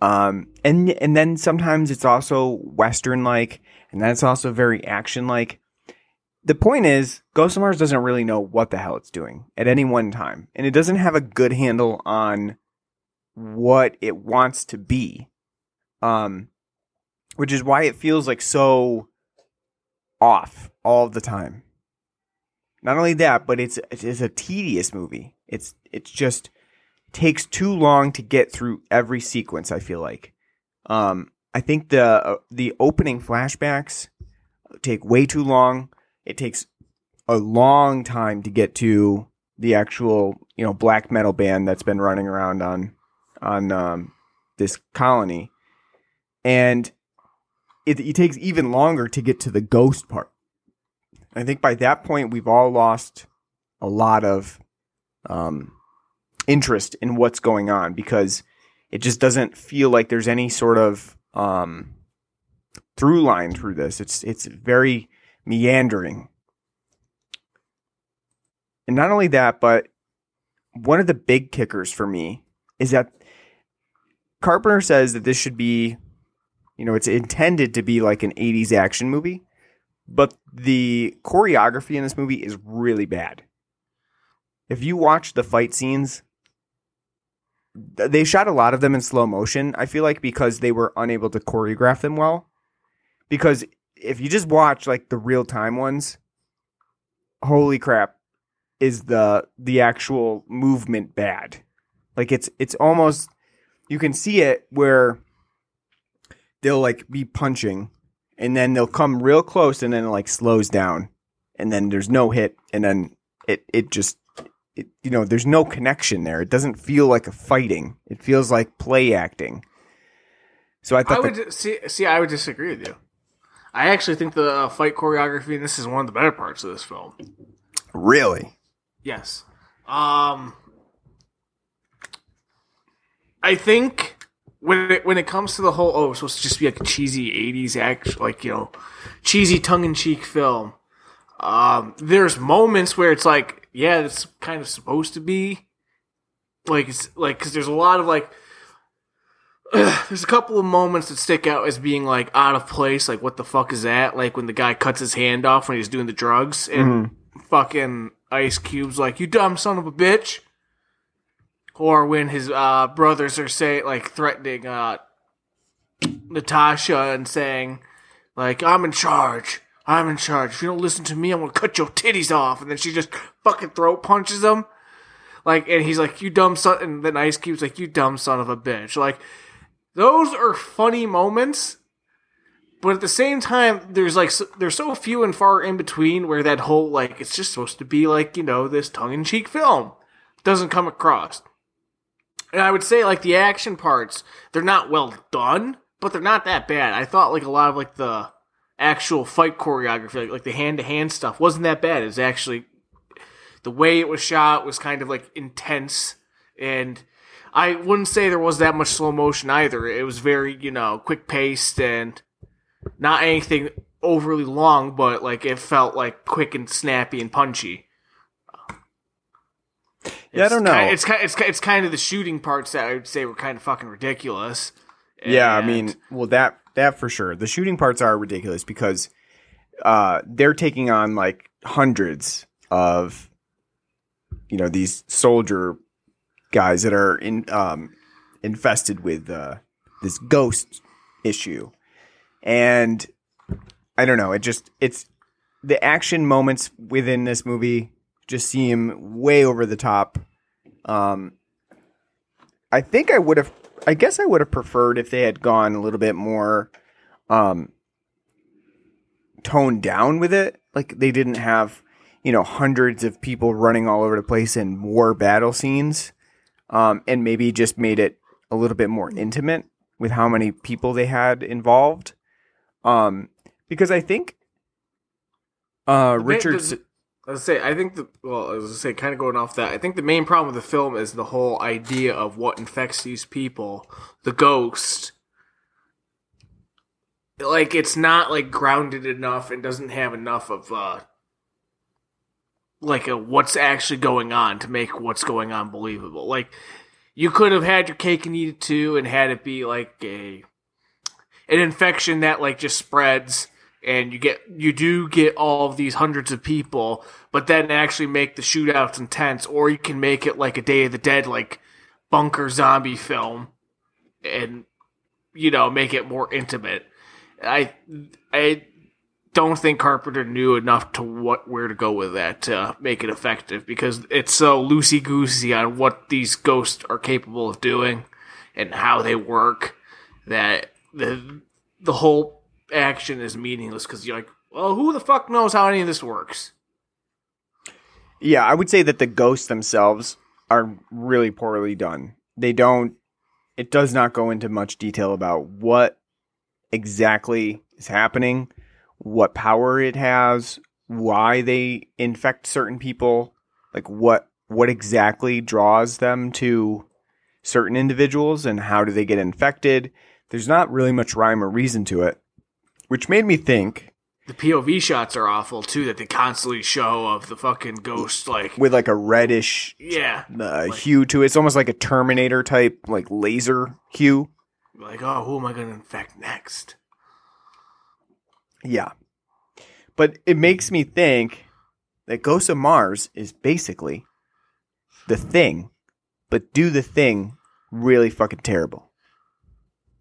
Um, and, and then sometimes it's also Western-like, and that's also very action-like. The point is, Ghosts of Mars doesn't really know what the hell it's doing at any one time. And it doesn't have a good handle on what it wants to be. um, which is why it feels like so off all the time. Not only that, but it's it's a tedious movie. It's it's just takes too long to get through every sequence, I feel like. Um, I think the uh, the opening flashbacks take way too long. It takes a long time to get to the actual, you know, black metal band that's been running around on on um, this colony, and it, it takes even longer to get to the ghost part. I think by that point we've all lost a lot of um, interest in what's going on, because it just doesn't feel like there's any sort of um, through line through this. It's it's very meandering. And not only that, but one of the big kickers for me is that Carpenter says that this should be, you know, it's intended to be like an eighties action movie, but the choreography in this movie is really bad. If you watch the fight scenes, they shot a lot of them in slow motion, I feel like, because they were unable to choreograph them well. Because if you just watch like the real-time ones, holy crap, is the the actual movement bad. Like it's it's almost, you can see it where they'll like be punching and then they'll come real close and then it like slows down and then there's no hit and then it it just it, you know, there's no connection there. It doesn't feel like a fighting. It feels like play acting. So I thought I would that- see see I would disagree with you. I actually think the fight choreography in this is one of the better parts of this film. Really? Yes. Um, I think when it, when it comes to the whole, oh, it's supposed to just be like a cheesy eighties act, like, you know, cheesy tongue-in-cheek film. Um, there's moments where it's like, yeah, it's kind of supposed to be. Like, it's like, because there's a lot of like, uh, there's a couple of moments that stick out as being like out of place. Like, what the fuck is that? Like when the guy cuts his hand off when he's doing the drugs and mm-hmm. fucking Ice Cube's like, you dumb son of a bitch. Or when his uh, brothers are saying, like, threatening uh, Natasha and saying, like, I'm in charge. I'm in charge. If you don't listen to me, I'm going to cut your titties off. And then she just fucking throat punches him. Like, and he's like, you dumb son. And then Ice Cube's like, you dumb son of a bitch. Like, those are funny moments. But at the same time, there's like so, there's so few and far in between where that whole, like, it's just supposed to be like, you know, this tongue-in-cheek film doesn't come across. And I would say like the action parts, they're not well done, but they're not that bad. I thought like a lot of like the actual fight choreography, like, like the hand-to-hand stuff wasn't that bad. It was actually, the way it was shot was kind of like intense, and I wouldn't say there was that much slow motion either. It was very, you know, quick-paced and not anything overly long, but like it felt like quick and snappy and punchy. It's yeah, I don't know. Kind of, it's kind, of, it's it's kind of the shooting parts that I would say were kind of fucking ridiculous. And yeah, I mean, well, that that for sure. The shooting parts are ridiculous because uh, they're taking on like hundreds of, you know, these soldier guys that are in um, infested with uh, this ghost issue. And I don't know, it just, it's the action moments within this movie just seem way over the top. Um, I think I would have, I guess I would have preferred if they had gone a little bit more um, toned down with it. Like they didn't have, you know, hundreds of people running all over the place in war battle scenes, um, and maybe just made it a little bit more intimate with how many people they had involved. Um, because I think, uh, the Richard's, main, the, I was say, I think the, well, I was gonna say, kind of going off that, I think the main problem with the film is the whole idea of what infects these people, the ghost. Like, it's not like grounded enough and doesn't have enough of, uh, like a, what's actually going on to make what's going on believable. Like, you could have had your cake and eat it too and had it be like a, an infection that like just spreads, and you get you do get all of these hundreds of people, but then actually make the shootouts intense, or you can make it like a Day of the Dead, like bunker zombie film, and you know, make it more intimate. I I don't think Carpenter knew enough to what where to go with that to make it effective, because it's so loosey-goosey on what these ghosts are capable of doing and how they work that the the whole action is meaningless, because you're like, well, who the fuck knows how any of this works? Yeah, I would say that the ghosts themselves are really poorly done. They don't... It does not go into much detail about what exactly is happening, what power it has, why they infect certain people, like what what exactly draws them to certain individuals and how do they get infected. There's not really much rhyme or reason to it, which made me think... The P O V shots are awful, too, that they constantly show of the fucking ghost, like... With, like, a reddish yeah, uh, like, hue to it. It's almost like a Terminator-type, like, laser hue. Like, oh, who am I going to infect next? Yeah. But it makes me think that Ghosts of Mars is basically The Thing, but do The Thing really fucking terrible.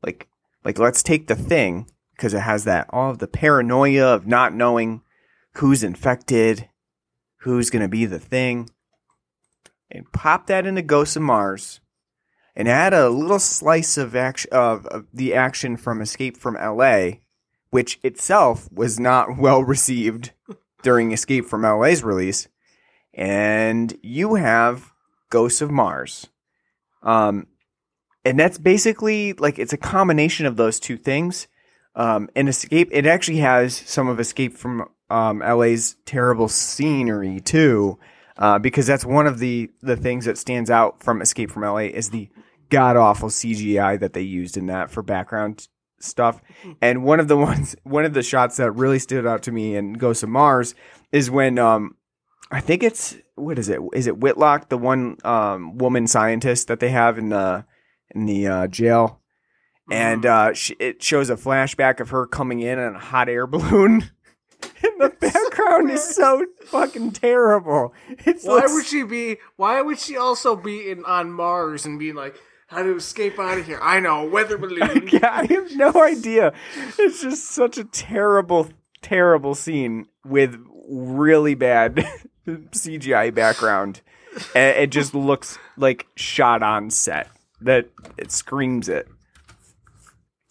Like, like let's take The Thing... Because it has that, all of the paranoia of not knowing who's infected, who's going to be the thing. And pop that into Ghosts of Mars and add a little slice of, action, of, of the action from Escape from L A, which itself was not well received during Escape from L A's release. And you have Ghosts of Mars. Um, and that's basically, like, it's a combination of those two things. Um, and Escape, it actually has some of Escape from um, L A's terrible scenery, too, uh, because that's one of the, the things that stands out from Escape from L A is the god-awful C G I that they used in that for background stuff. And one of the ones, one of the shots that really stood out to me in Ghosts of Mars is when, um, I think it's, what is it? Is it Whitlock, the one um, woman scientist that they have in the, in the uh, jail? And uh, she, it shows a flashback of her coming in on a hot air balloon. And the background is so fucking terrible. It's why like, would she be? Why would she also be in on Mars and being like, "How to escape out of here? I know, weather balloon." Yeah, I have no idea. It's just such a terrible, terrible scene with really bad C G I background. And it just looks like shot on set. That it screams it.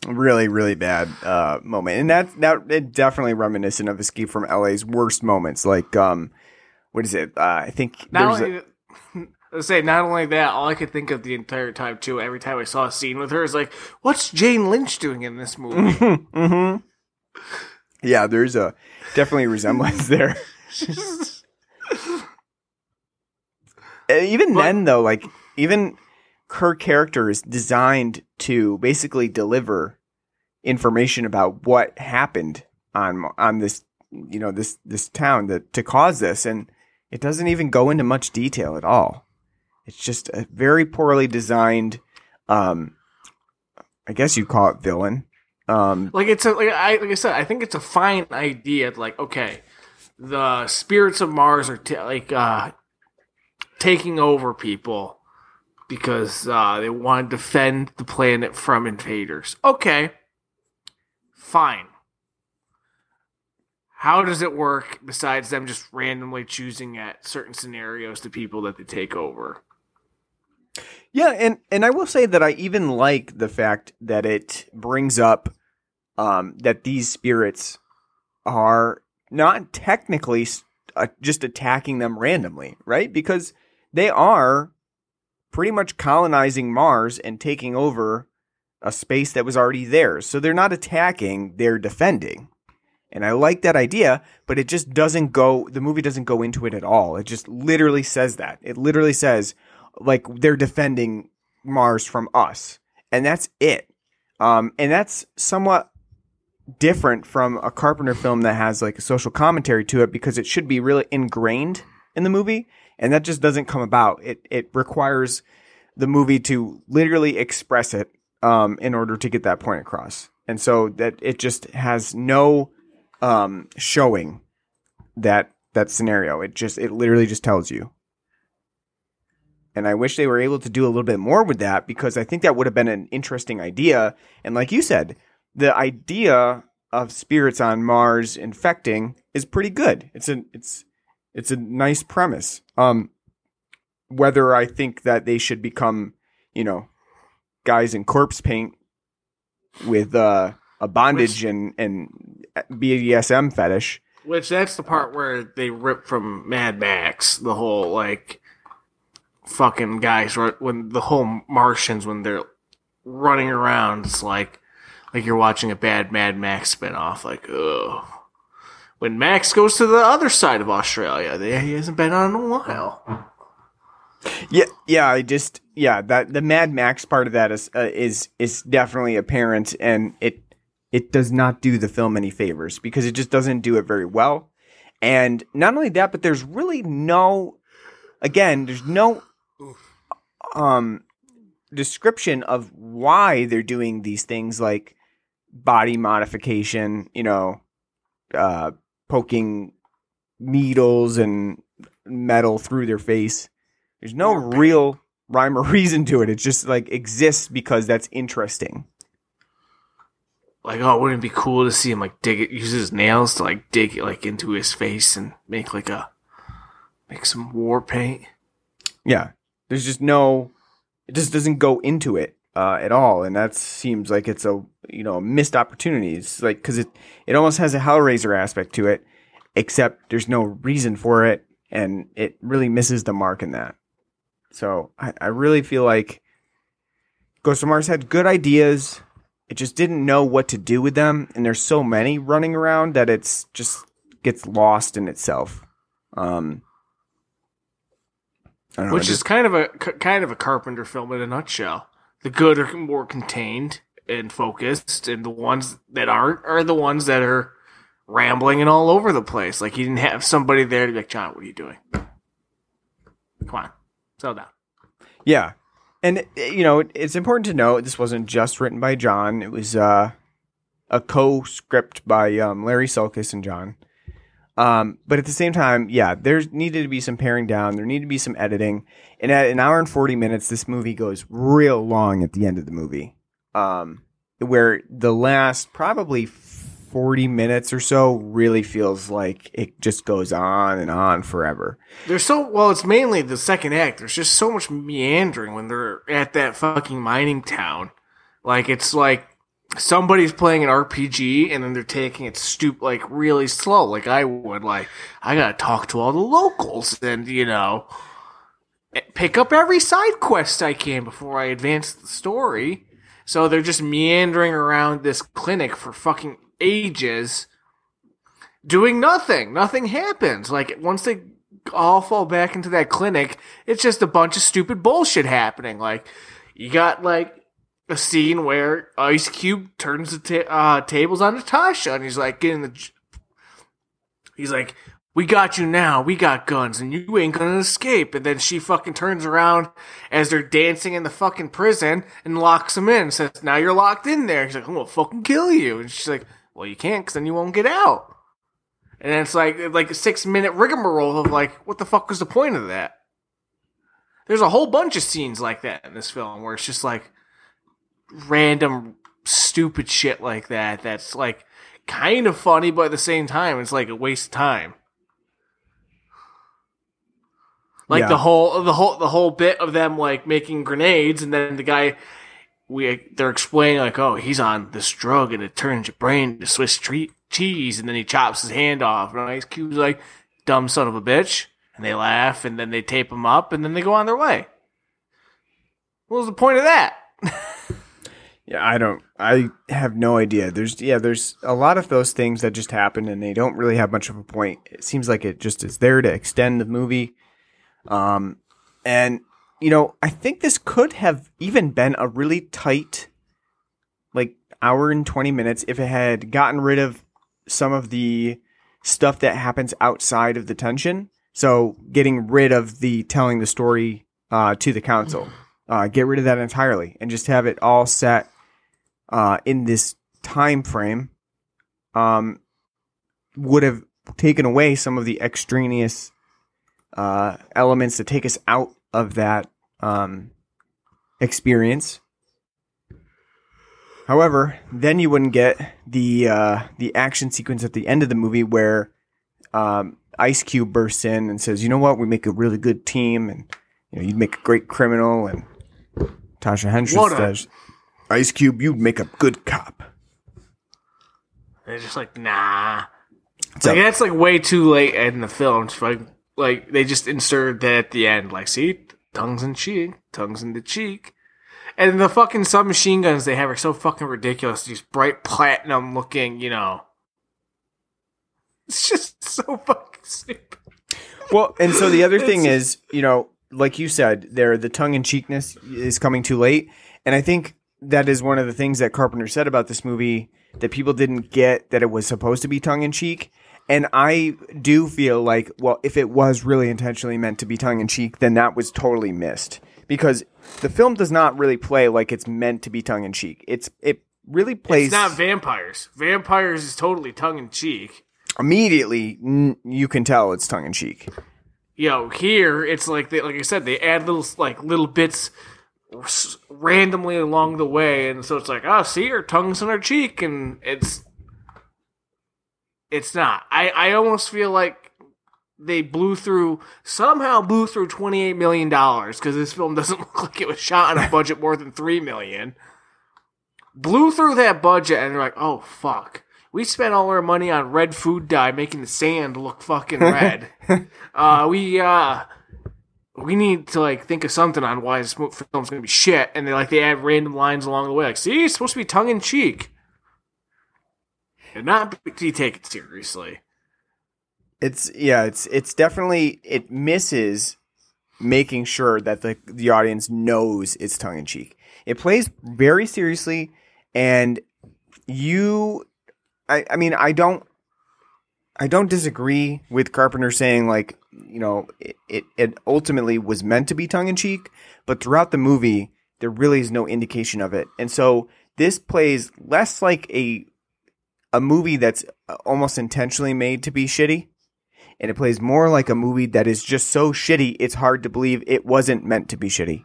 Really, really bad uh, moment. And that, that it definitely reminiscent of Escape from L A's worst moments. Like, um, what is it? Uh, I think not there's only, a... I say, not only that, all I could think of the entire time, too, every time I saw a scene with her is like, what's Jane Lynch doing in this movie? Mm-hmm, mm-hmm. Yeah, there's a definitely a resemblance there. Even but, then, though, like, even... her character is designed to basically deliver information about what happened on on this, you know, this this town that to cause this, and it doesn't even go into much detail at all. It's just a very poorly designed, um, I guess you call it villain. Um, like it's a, like I like I said, I think it's a fine idea. Like, okay, the spirits of Mars are t- like uh, taking over people. Because uh, they want to defend the planet from invaders. Okay. Fine. How does it work besides them just randomly choosing at certain scenarios the people that they take over? Yeah, and, and I will say that I even like the fact that it brings up um, that these spirits are not technically just attacking them randomly, right? Because they are... pretty much colonizing Mars and taking over a space that was already theirs. So they're not attacking, they're defending. And I like that idea, but it just doesn't go, the movie doesn't go into it at all. It just literally says that. It literally says, like, they're defending Mars from us. And that's it. Um, and that's somewhat different from a Carpenter film that has, like, a social commentary to it, because it should be really ingrained in the movie. And that just doesn't come about. It it requires the movie to literally express it um, in order to get that point across. And so that it just has no um, showing that that scenario. It just it literally just tells you. And I wish they were able to do a little bit more with that, because I think that would have been an interesting idea. And like you said, the idea of spirits on Mars infecting is pretty good. It's a, it's, it's a nice premise. Um, whether I think that they should become, you know, guys in corpse paint with uh, a bondage which, and, and B D S M fetish. Which that's the part where they rip from Mad Max, the whole, like, fucking guys, when the whole Martians, when they're running around, it's like like you're watching a bad Mad Max spinoff. Like, ugh. When Max goes to the other side of Australia, they, he hasn't been on in a while. Yeah, yeah. I just yeah that the Mad Max part of that is uh, is is definitely apparent, and it it does not do the film any favors because it just doesn't do it very well. And not only that, but there's really no again, there's no. Um, description of why they're doing these things, like body modification, you know, uh, poking needles and metal through their face. There's no real rhyme or reason to it. It just like exists because that's interesting. Like, oh, wouldn't it be cool to see him like dig it, use his nails to like dig it like into his face and make like a make some war paint? Yeah. There's just no, it just doesn't go into it uh, at all, and that seems like it's a you know missed opportunity. It's like because it it almost has a Hellraiser aspect to it, except there's no reason for it, and it really misses the mark in that. So I, I really feel like Ghosts of Mars had good ideas, it just didn't know what to do with them, and there's so many running around that it's just gets lost in itself. Um, Know, Which just, is kind of a kind of a Carpenter film in a nutshell. The good are more contained and focused, and the ones that aren't are the ones that are rambling and all over the place. Like, he didn't have somebody there to be like, John, what are you doing? Come on, settle down. Yeah, and you know it's important to note this wasn't just written by John. It was uh, a co-script by um, Larry Sulkis and John. Um, but at the same time, yeah, there needed to be some paring down. There needed to be some editing. And at an hour and forty minutes, this movie goes real long at the end of the movie, um, where the last probably forty minutes or so really feels like it just goes on and on forever. There's so well, it's mainly the second act. There's just so much meandering when they're at that fucking mining town. Like, it's like somebody's playing an R P G and then they're taking it stoop like really slow. Like I would like, I gotta talk to all the locals and, you know, pick up every side quest I can before I advance the story. So they're just meandering around this clinic for fucking ages doing nothing. Nothing happens. Like, once they all fall back into that clinic, it's just a bunch of stupid bullshit happening. Like, you got like a scene where Ice Cube turns the ta- uh, tables on Natasha, and he's like, getting the j- he's like, we got you now, we got guns, and you ain't gonna escape. And then she fucking turns around as they're dancing in the fucking prison and locks him in and says, now you're locked in there. He's like, I'm gonna fucking kill you. And she's like, well, you can't, because then you won't get out. And it's like, like a six-minute rigmarole of like, what the fuck was the point of that? There's a whole bunch of scenes like that in this film where it's just like, random stupid shit like that that's like kind of funny, but at the same time it's like a waste of time. Like yeah. the whole the whole the whole bit of them like making grenades, and then the guy we they're explaining like, oh, he's on this drug and it turns your brain to Swiss tre- cheese, and then he chops his hand off, and Ice Cube's like, dumb son of a bitch, and they laugh, and then they tape him up, and then they go on their way. What was the point of that? Yeah, I don't, I have no idea. There's, yeah, there's a lot of those things that just happen and they don't really have much of a point. It seems like it just is there to extend the movie. Um, and, you know, I think this could have even been a really tight, like, hour and twenty minutes if it had gotten rid of some of the stuff that happens outside of the tension. So getting rid of the telling the story uh, to the council. Uh, get rid of that entirely and just have it all set Uh, in this time frame, um, would have taken away some of the extraneous uh, elements that take us out of that um, experience. However, then you wouldn't get the uh, the action sequence at the end of the movie where um, Ice Cube bursts in and says, "You know what? We make a really good team, and you know you'd make a great criminal." And Natasha Henstridge says, "Ice Cube, you'd make a good cop." They're just like, "Nah." Like, that's like way too late in the film. Like, like they just inserted that at the end. Like, see, tongues in cheek, tongues in the cheek. And the fucking submachine guns they have are so fucking ridiculous. These bright platinum looking, you know. It's just so fucking stupid. Well, and so the other thing is, you know, like you said, there the tongue-in-cheekness is coming too late. And I think that is one of the things that Carpenter said about this movie, that people didn't get that it was supposed to be tongue-in-cheek. And I do feel like, well, if it was really intentionally meant to be tongue-in-cheek, then that was totally missed. Because the film does not really play like it's meant to be tongue-in-cheek. It's It really plays... It's not Vampires. Vampires is totally tongue-in-cheek. Immediately, n- you can tell it's tongue-in-cheek. Yo, here, it's like, they, like I said, they add little like little bits randomly along the way, and so it's like, oh, see, her tongue's in her cheek, and it's... It's not. I, I almost feel like... They blew through, somehow blew through twenty-eight million dollars, because this film doesn't look like it was shot on a budget more than three million dollars. Blew through that budget, and they're like, oh, fuck. We spent all our money on red food dye, making the sand look fucking red. uh, we uh, we need to, like, think of something on why this film's going to be shit, and they, like, they add random lines along the way, like, see, it's supposed to be tongue-in-cheek. And not be taken seriously. It's yeah, it's it's definitely it misses making sure that the the audience knows it's tongue in cheek. It plays very seriously, and you, I, I mean, I don't, I don't disagree with Carpenter saying like you know it, it it ultimately was meant to be tongue in cheek, but throughout the movie there really is no indication of it, and so this plays less like a a movie that's almost intentionally made to be shitty. And it plays more like a movie that is just so shitty, it's hard to believe it wasn't meant to be shitty.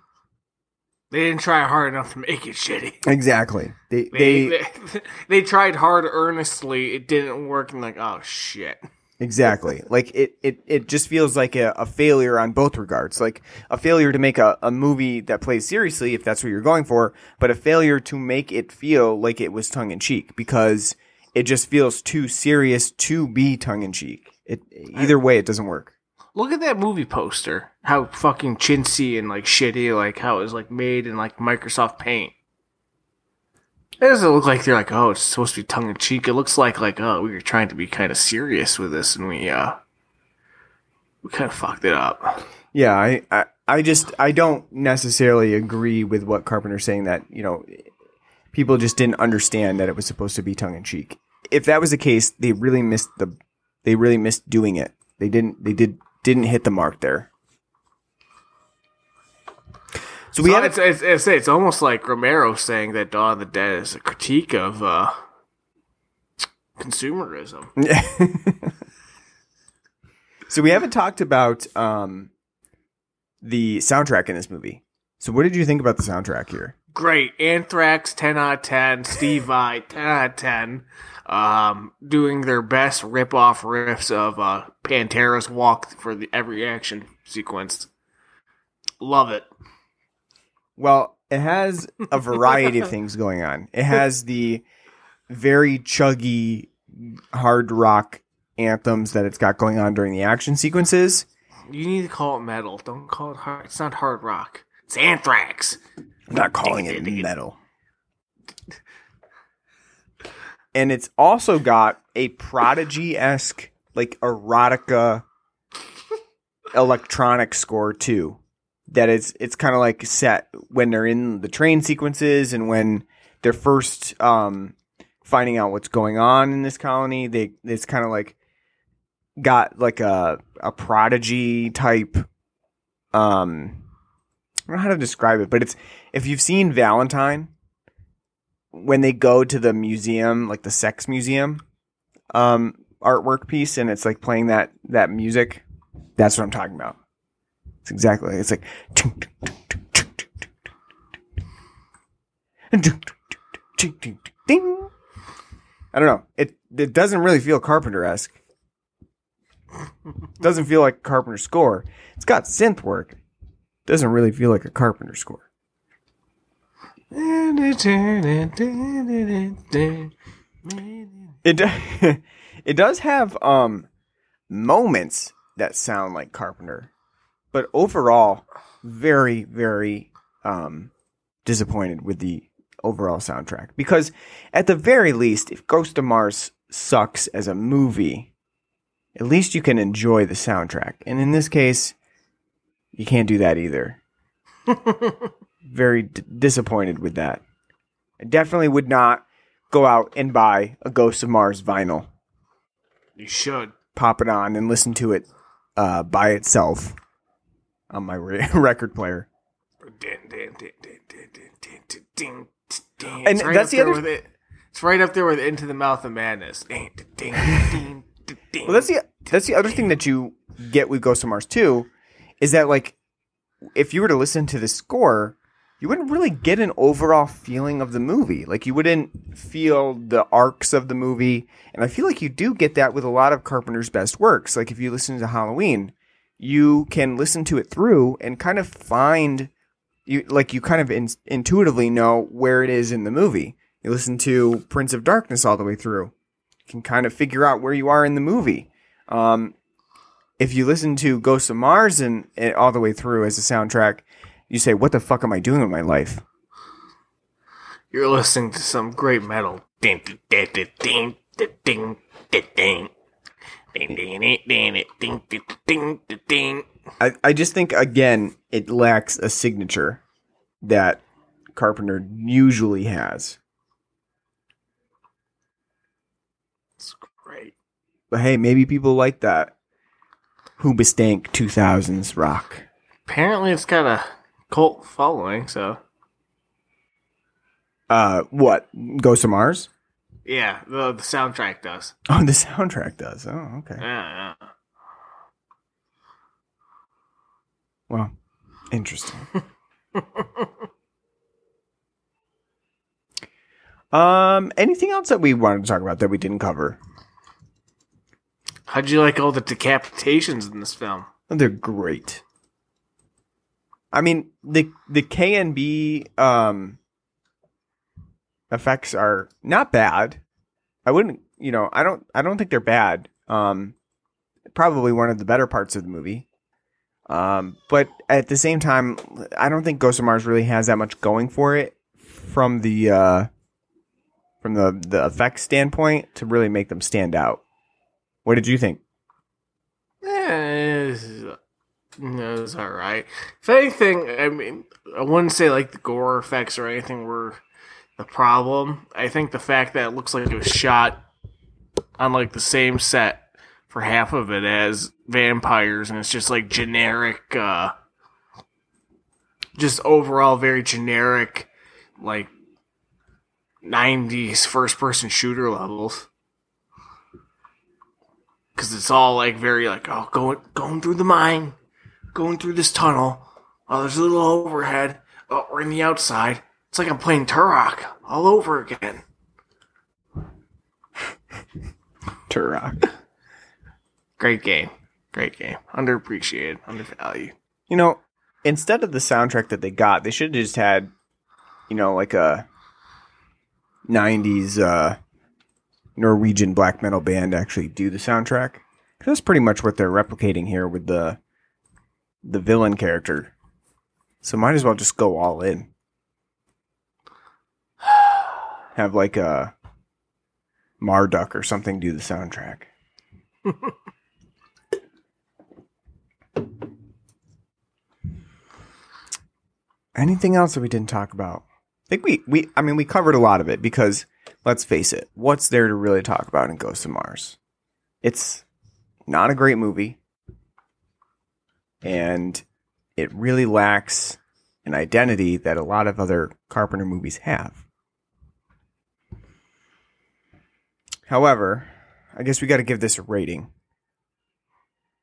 They didn't try hard enough to make it shitty. Exactly. They they, they, they, they tried hard earnestly. It didn't work. And like, oh, shit. Exactly. Like, it, it, it just feels like a, a failure on both regards. Like, a failure to make a, a movie that plays seriously, if that's what you're going for, but a failure to make it feel like it was tongue-in-cheek, because it just feels too serious to be tongue-in-cheek. It either way, it doesn't work. Look at that movie poster. How fucking chintzy and like shitty, like how it was like made in like Microsoft Paint. It doesn't look like they're like, oh, it's supposed to be tongue in cheek. It looks like like oh, we were trying to be kind of serious with this, and we uh, we kind of fucked it up. Yeah, I, I I just I don't necessarily agree with what Carpenter's saying that you know people just didn't understand that it was supposed to be tongue in cheek. If that was the case, they really missed the. They really missed doing it. They didn't. They did didn't hit the mark there. So we so have. It's, it's, it's, it's almost like Romero saying that Dawn of the Dead is a critique of uh, consumerism. So we haven't talked about um, the soundtrack in this movie. So what did you think about the soundtrack here? Great. Anthrax, ten out of ten. Steve Vai, ten out of ten. Um, doing their best rip-off riffs of uh, Pantera's Walk for the every action sequence. Love it. Well, it has a variety of things going on. It has the very chuggy hard rock anthems that it's got going on during the action sequences. You need to call it metal. Don't call it hard. It's not hard rock. It's Anthrax. I'm not calling it metal. And it's also got a Prodigy-esque, like, erotica electronic score, too. That it's it's kind of, like, set when they're in the train sequences and when they're first um, finding out what's going on in this colony. They It's kind of, like, got, like, a, a Prodigy-type... Um, I don't know how to describe it, but it's... If you've seen Valentine... When they go to the museum, like the sex museum um, artwork piece, and it's like playing that that music, that's what I'm talking about. It's exactly, it's like, I don't know. It it doesn't really feel Carpenter-esque. It doesn't feel like a Carpenter score. It's got synth work. It doesn't really feel like a Carpenter score. It it does have um moments that sound like Carpenter, but overall, very very um disappointed with the overall soundtrack, because at the very least, if Ghosts of Mars sucks as a movie, at least you can enjoy the soundtrack, and in this case, you can't do that either. Very d- disappointed with that. I definitely would not go out and buy a Ghosts of Mars vinyl. You should. Pop it on and listen to it uh, by itself on my re- record player. And right that's the other. It. It's right up there with "Into the Mouth of Madness." Well, that's the that's the other thing that you get with Ghosts of Mars two, is that like if you were to listen to the score, you wouldn't really get an overall feeling of the movie. Like you wouldn't feel the arcs of the movie. And I feel like you do get that with a lot of Carpenter's best works. Like if you listen to Halloween, you can listen to it through and kind of find you like you kind of in, intuitively know where it is in the movie. You listen to Prince of Darkness all the way through. You can kind of figure out where you are in the movie. Um, if you listen to Ghosts of Mars and, and all the way through as a soundtrack, you say, what the fuck am I doing with my life? You're listening to some great metal. I, I just think, again, it lacks a signature that Carpenter usually has. It's great. But hey, maybe people like that. Hoobastank two thousands rock. Apparently it's got a cult following, so. Uh, what? Ghosts of Mars? Yeah, the, the soundtrack does. Oh, the soundtrack does. Oh, okay. Yeah, yeah. Well, interesting. um, anything else that we wanted to talk about that we didn't cover? How'd you like all the decapitations in this film? Oh, they're great. I mean, the the K and B um, effects are not bad. I wouldn't, you know, I don't, I don't think they're bad. Um, probably one of the better parts of the movie. Um, but at the same time, I don't think Ghosts of Mars really has that much going for it from the uh, from the the effects standpoint to really make them stand out. What did you think? Eh, No, it's all right. If anything, I mean, I wouldn't say like the gore effects or anything were the problem. I think the fact that it looks like it was shot on like the same set for half of it as Vampires, and it's just like generic, uh, just overall very generic, like nineties first-person shooter levels. Because it's all like very like oh going going through the mine. Going through this tunnel. Oh, there's a little overhead. Oh, we're in the outside. It's like I'm playing Turok all over again. Turok. Great game. Great game. Underappreciated. Undervalued. You know, instead of the soundtrack that they got, they should have just had, you know, like a nineties uh, Norwegian black metal band actually do the soundtrack. Because that's pretty much what they're replicating here with the the villain character. So might as well just go all in. Have like a Marduk or something do the soundtrack. Anything else that we didn't talk about? I think we, we I mean we covered a lot of it, because let's face it, what's there to really talk about in Ghosts of Mars? It's not a great movie. And it really lacks an identity that a lot of other Carpenter movies have. However, I guess we got to give this a rating.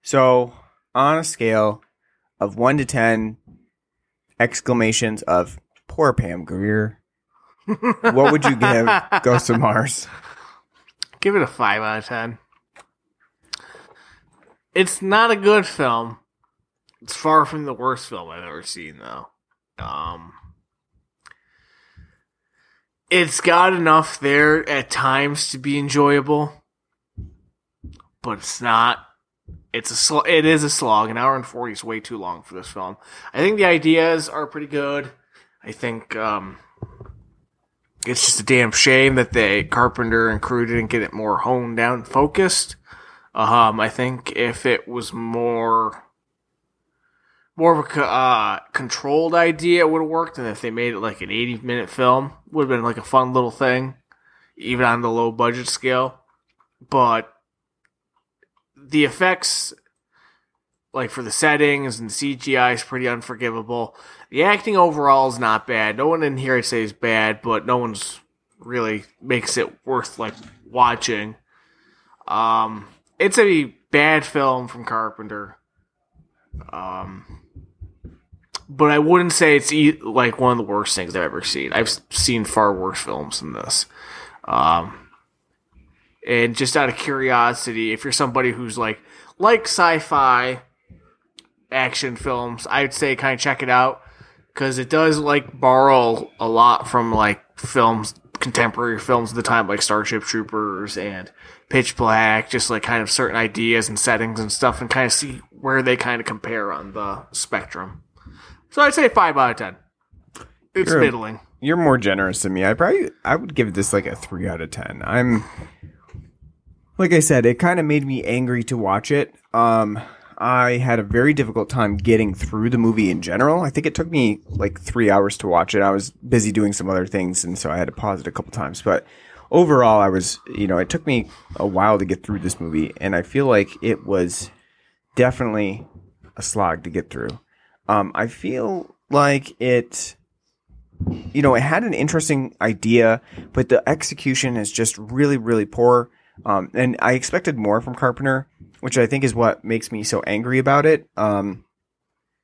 So, on a scale of one to ten exclamations of poor Pam Grier, what would you give Ghosts of Mars? Give it a five out of ten. It's not a good film. It's far from the worst film I've ever seen, though. Um, it's got enough there at times to be enjoyable, but it's not. It's a sl- it is a slog. An hour and forty is way too long for this film. I think the ideas are pretty good. I think um, it's just a damn shame that they Carpenter and crew didn't get it more honed down and focused. Um, I think if it was more, more of a uh, controlled idea, it would have worked. And if they made it like an eighty-minute film, would have been like a fun little thing, even on the low-budget scale. But the effects, like for the settings and C G I, is pretty unforgivable. The acting overall is not bad. No one in here I'd say is bad, but no one's really makes it worth like watching. Um, it's a bad film from Carpenter. Um, but I wouldn't say it's e- like one of the worst things I've ever seen. I've seen far worse films than this. Um, and just out of curiosity, if you're somebody who's like, like sci-fi action films, I'd say kind of check it out, because it does like borrow a lot from like films, contemporary films of the time, like Starship Troopers and Pitch Black, just like kind of certain ideas and settings and stuff, and kind of see where they kind of compare on the spectrum. So I'd say five out of ten. It's you're, middling. You're more generous than me. I probably I would give this like a three out of ten. I'm like I said, it kind of made me angry to watch it. Um, I had a very difficult time getting through the movie in general. I think it took me like three hours to watch it. I was busy doing some other things, and so I had to pause it a couple times. But overall, I was, you know, it took me a while to get through this movie, and I feel like it was definitely a slog to get through. Um, I feel like it, you know, it had an interesting idea, but the execution is just really, really poor. Um, and I expected more from Carpenter, which I think is what makes me so angry about it, um,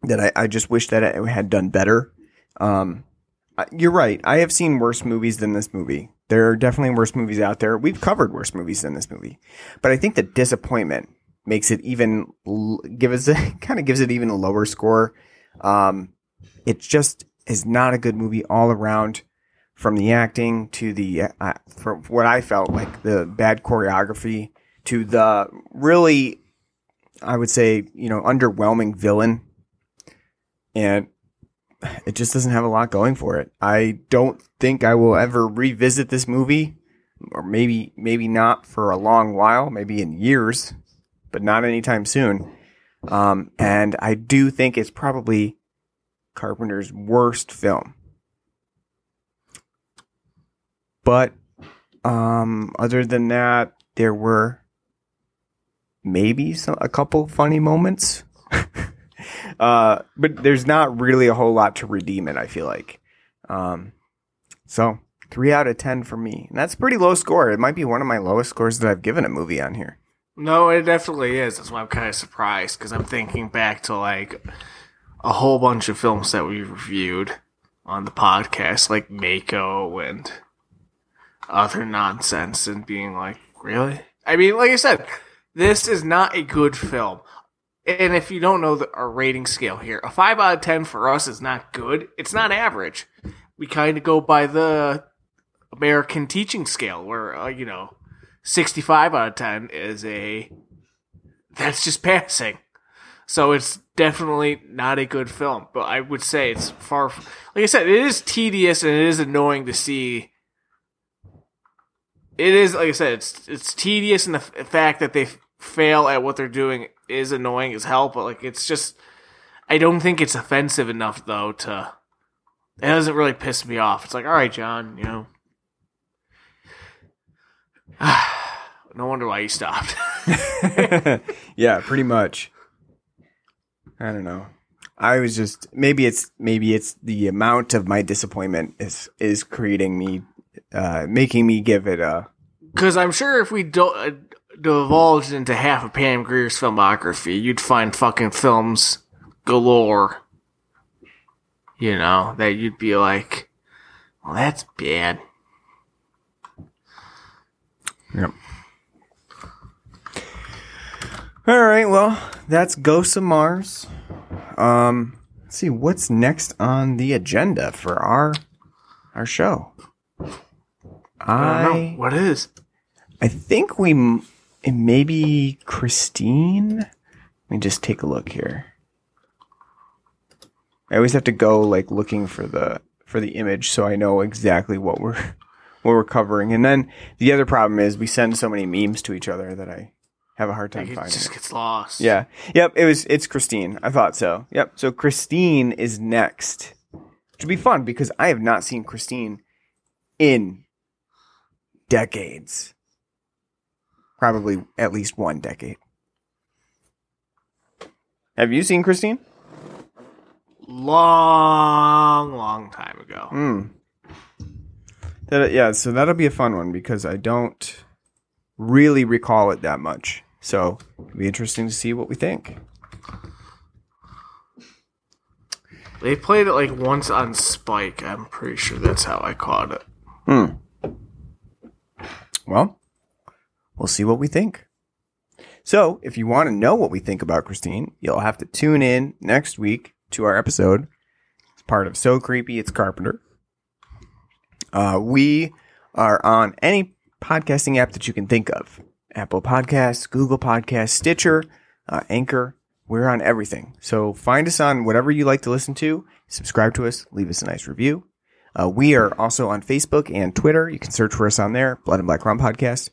that I, I just wish that it had done better. Um, you're right. I have seen worse movies than this movie. There are definitely worse movies out there. We've covered worse movies than this movie. But I think the disappointment makes it even give us – kind of gives it even a lower score. Um, it just is not a good movie all around. From the acting to the, uh, from what I felt like the bad choreography to the really, I would say, you know, underwhelming villain. And it just doesn't have a lot going for it. I don't think I will ever revisit this movie, or maybe, maybe not for a long while, maybe in years, but not anytime soon. Um, and I do think it's probably Carpenter's worst film. But um, other than that, there were maybe some, a couple funny moments. uh, but there's not really a whole lot to redeem it, I feel like. Um, so three out of ten for me. And that's a pretty low score. It might be one of my lowest scores that I've given a movie on here. No, it definitely is. That's why I'm kind of surprised, because I'm thinking back to like a whole bunch of films that we reviewed on the podcast, like Mako and other nonsense, and being like, really? I mean, like I said, this is not a good film. And if you don't know the, our rating scale here, a five out of ten for us is not good. It's not average. We kind of go by the American teaching scale, where uh, you know, sixty-five out of ten is a that's just passing. So it's definitely not a good film. But I would say it's far from, like I said, it is tedious and it is annoying to see. It is, like I said, it's it's tedious, and the f- fact that they f- fail at what they're doing is annoying as hell, but, like, it's just, I don't think it's offensive enough, though, to, it doesn't really piss me off. It's like, all right, John, you know, no wonder why you stopped. Yeah, pretty much. I don't know. I was just, maybe it's, maybe it's the amount of my disappointment is, is creating me Uh, making me give it a... Because I'm sure if we do- uh, divulged into half of Pam Grier's filmography, you'd find fucking films galore. You know, that you'd be like, well, that's bad. Yep. All right, well, that's Ghosts of Mars. Um, let's see, what's next on the agenda for our our show? I, I don't know. What is? I think we maybe Christine. Let me just take a look here. I always have to go like looking for the for the image so I know exactly what we're what we're covering. And then the other problem is we send so many memes to each other that I have a hard time like finding it. Just it just gets lost. Yeah. Yep, it was it's Christine. I thought so. Yep. So Christine is next. Which would be fun because I have not seen Christine in decades. Probably at least one decade. Have you seen Christine? Long, long time ago. Mm. That, yeah, so that'll be a fun one because I don't really recall it that much. So it'll be interesting to see what we think. They played it like once on Spike. I'm pretty sure that's how I caught it. Mm. Well, we'll see what we think. So if you want to know what we think about Christine, you'll have to tune in next week to our episode. It's part of So Creepy, It's Carpenter. Uh, we are on any podcasting app that you can think of. Apple Podcasts, Google Podcasts, Stitcher, uh, Anchor. We're on everything. So find us on whatever you like to listen to. Subscribe to us. Leave us a nice review. Uh, we are also on Facebook and Twitter. You can search for us on there, Blood and Black Rum Podcast.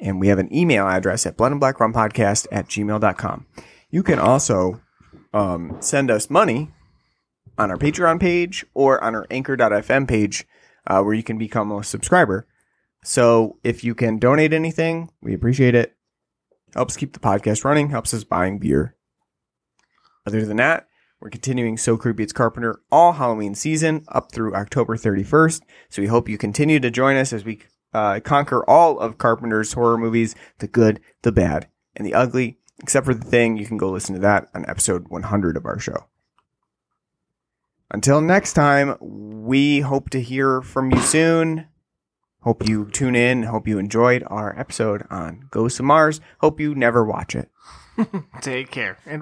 And we have an email address at blood and black rum podcast at gmail dot com. You can also... Um, send us money on our Patreon page or on our anchor dot f m page uh, where you can become a subscriber. So if you can donate anything, we appreciate it. Helps keep the podcast running, helps us buying beer. Other than that, we're continuing So Creepy It's Carpenter all Halloween season up through October thirty-first. So we hope you continue to join us as we uh, conquer all of Carpenter's horror movies, the good, the bad, and the ugly. Except for The Thing, you can go listen to that on episode one hundred of our show. Until next time, we hope to hear from you soon. Hope you tune in. Hope you enjoyed our episode on Ghosts of Mars. Hope you never watch it. Take care. And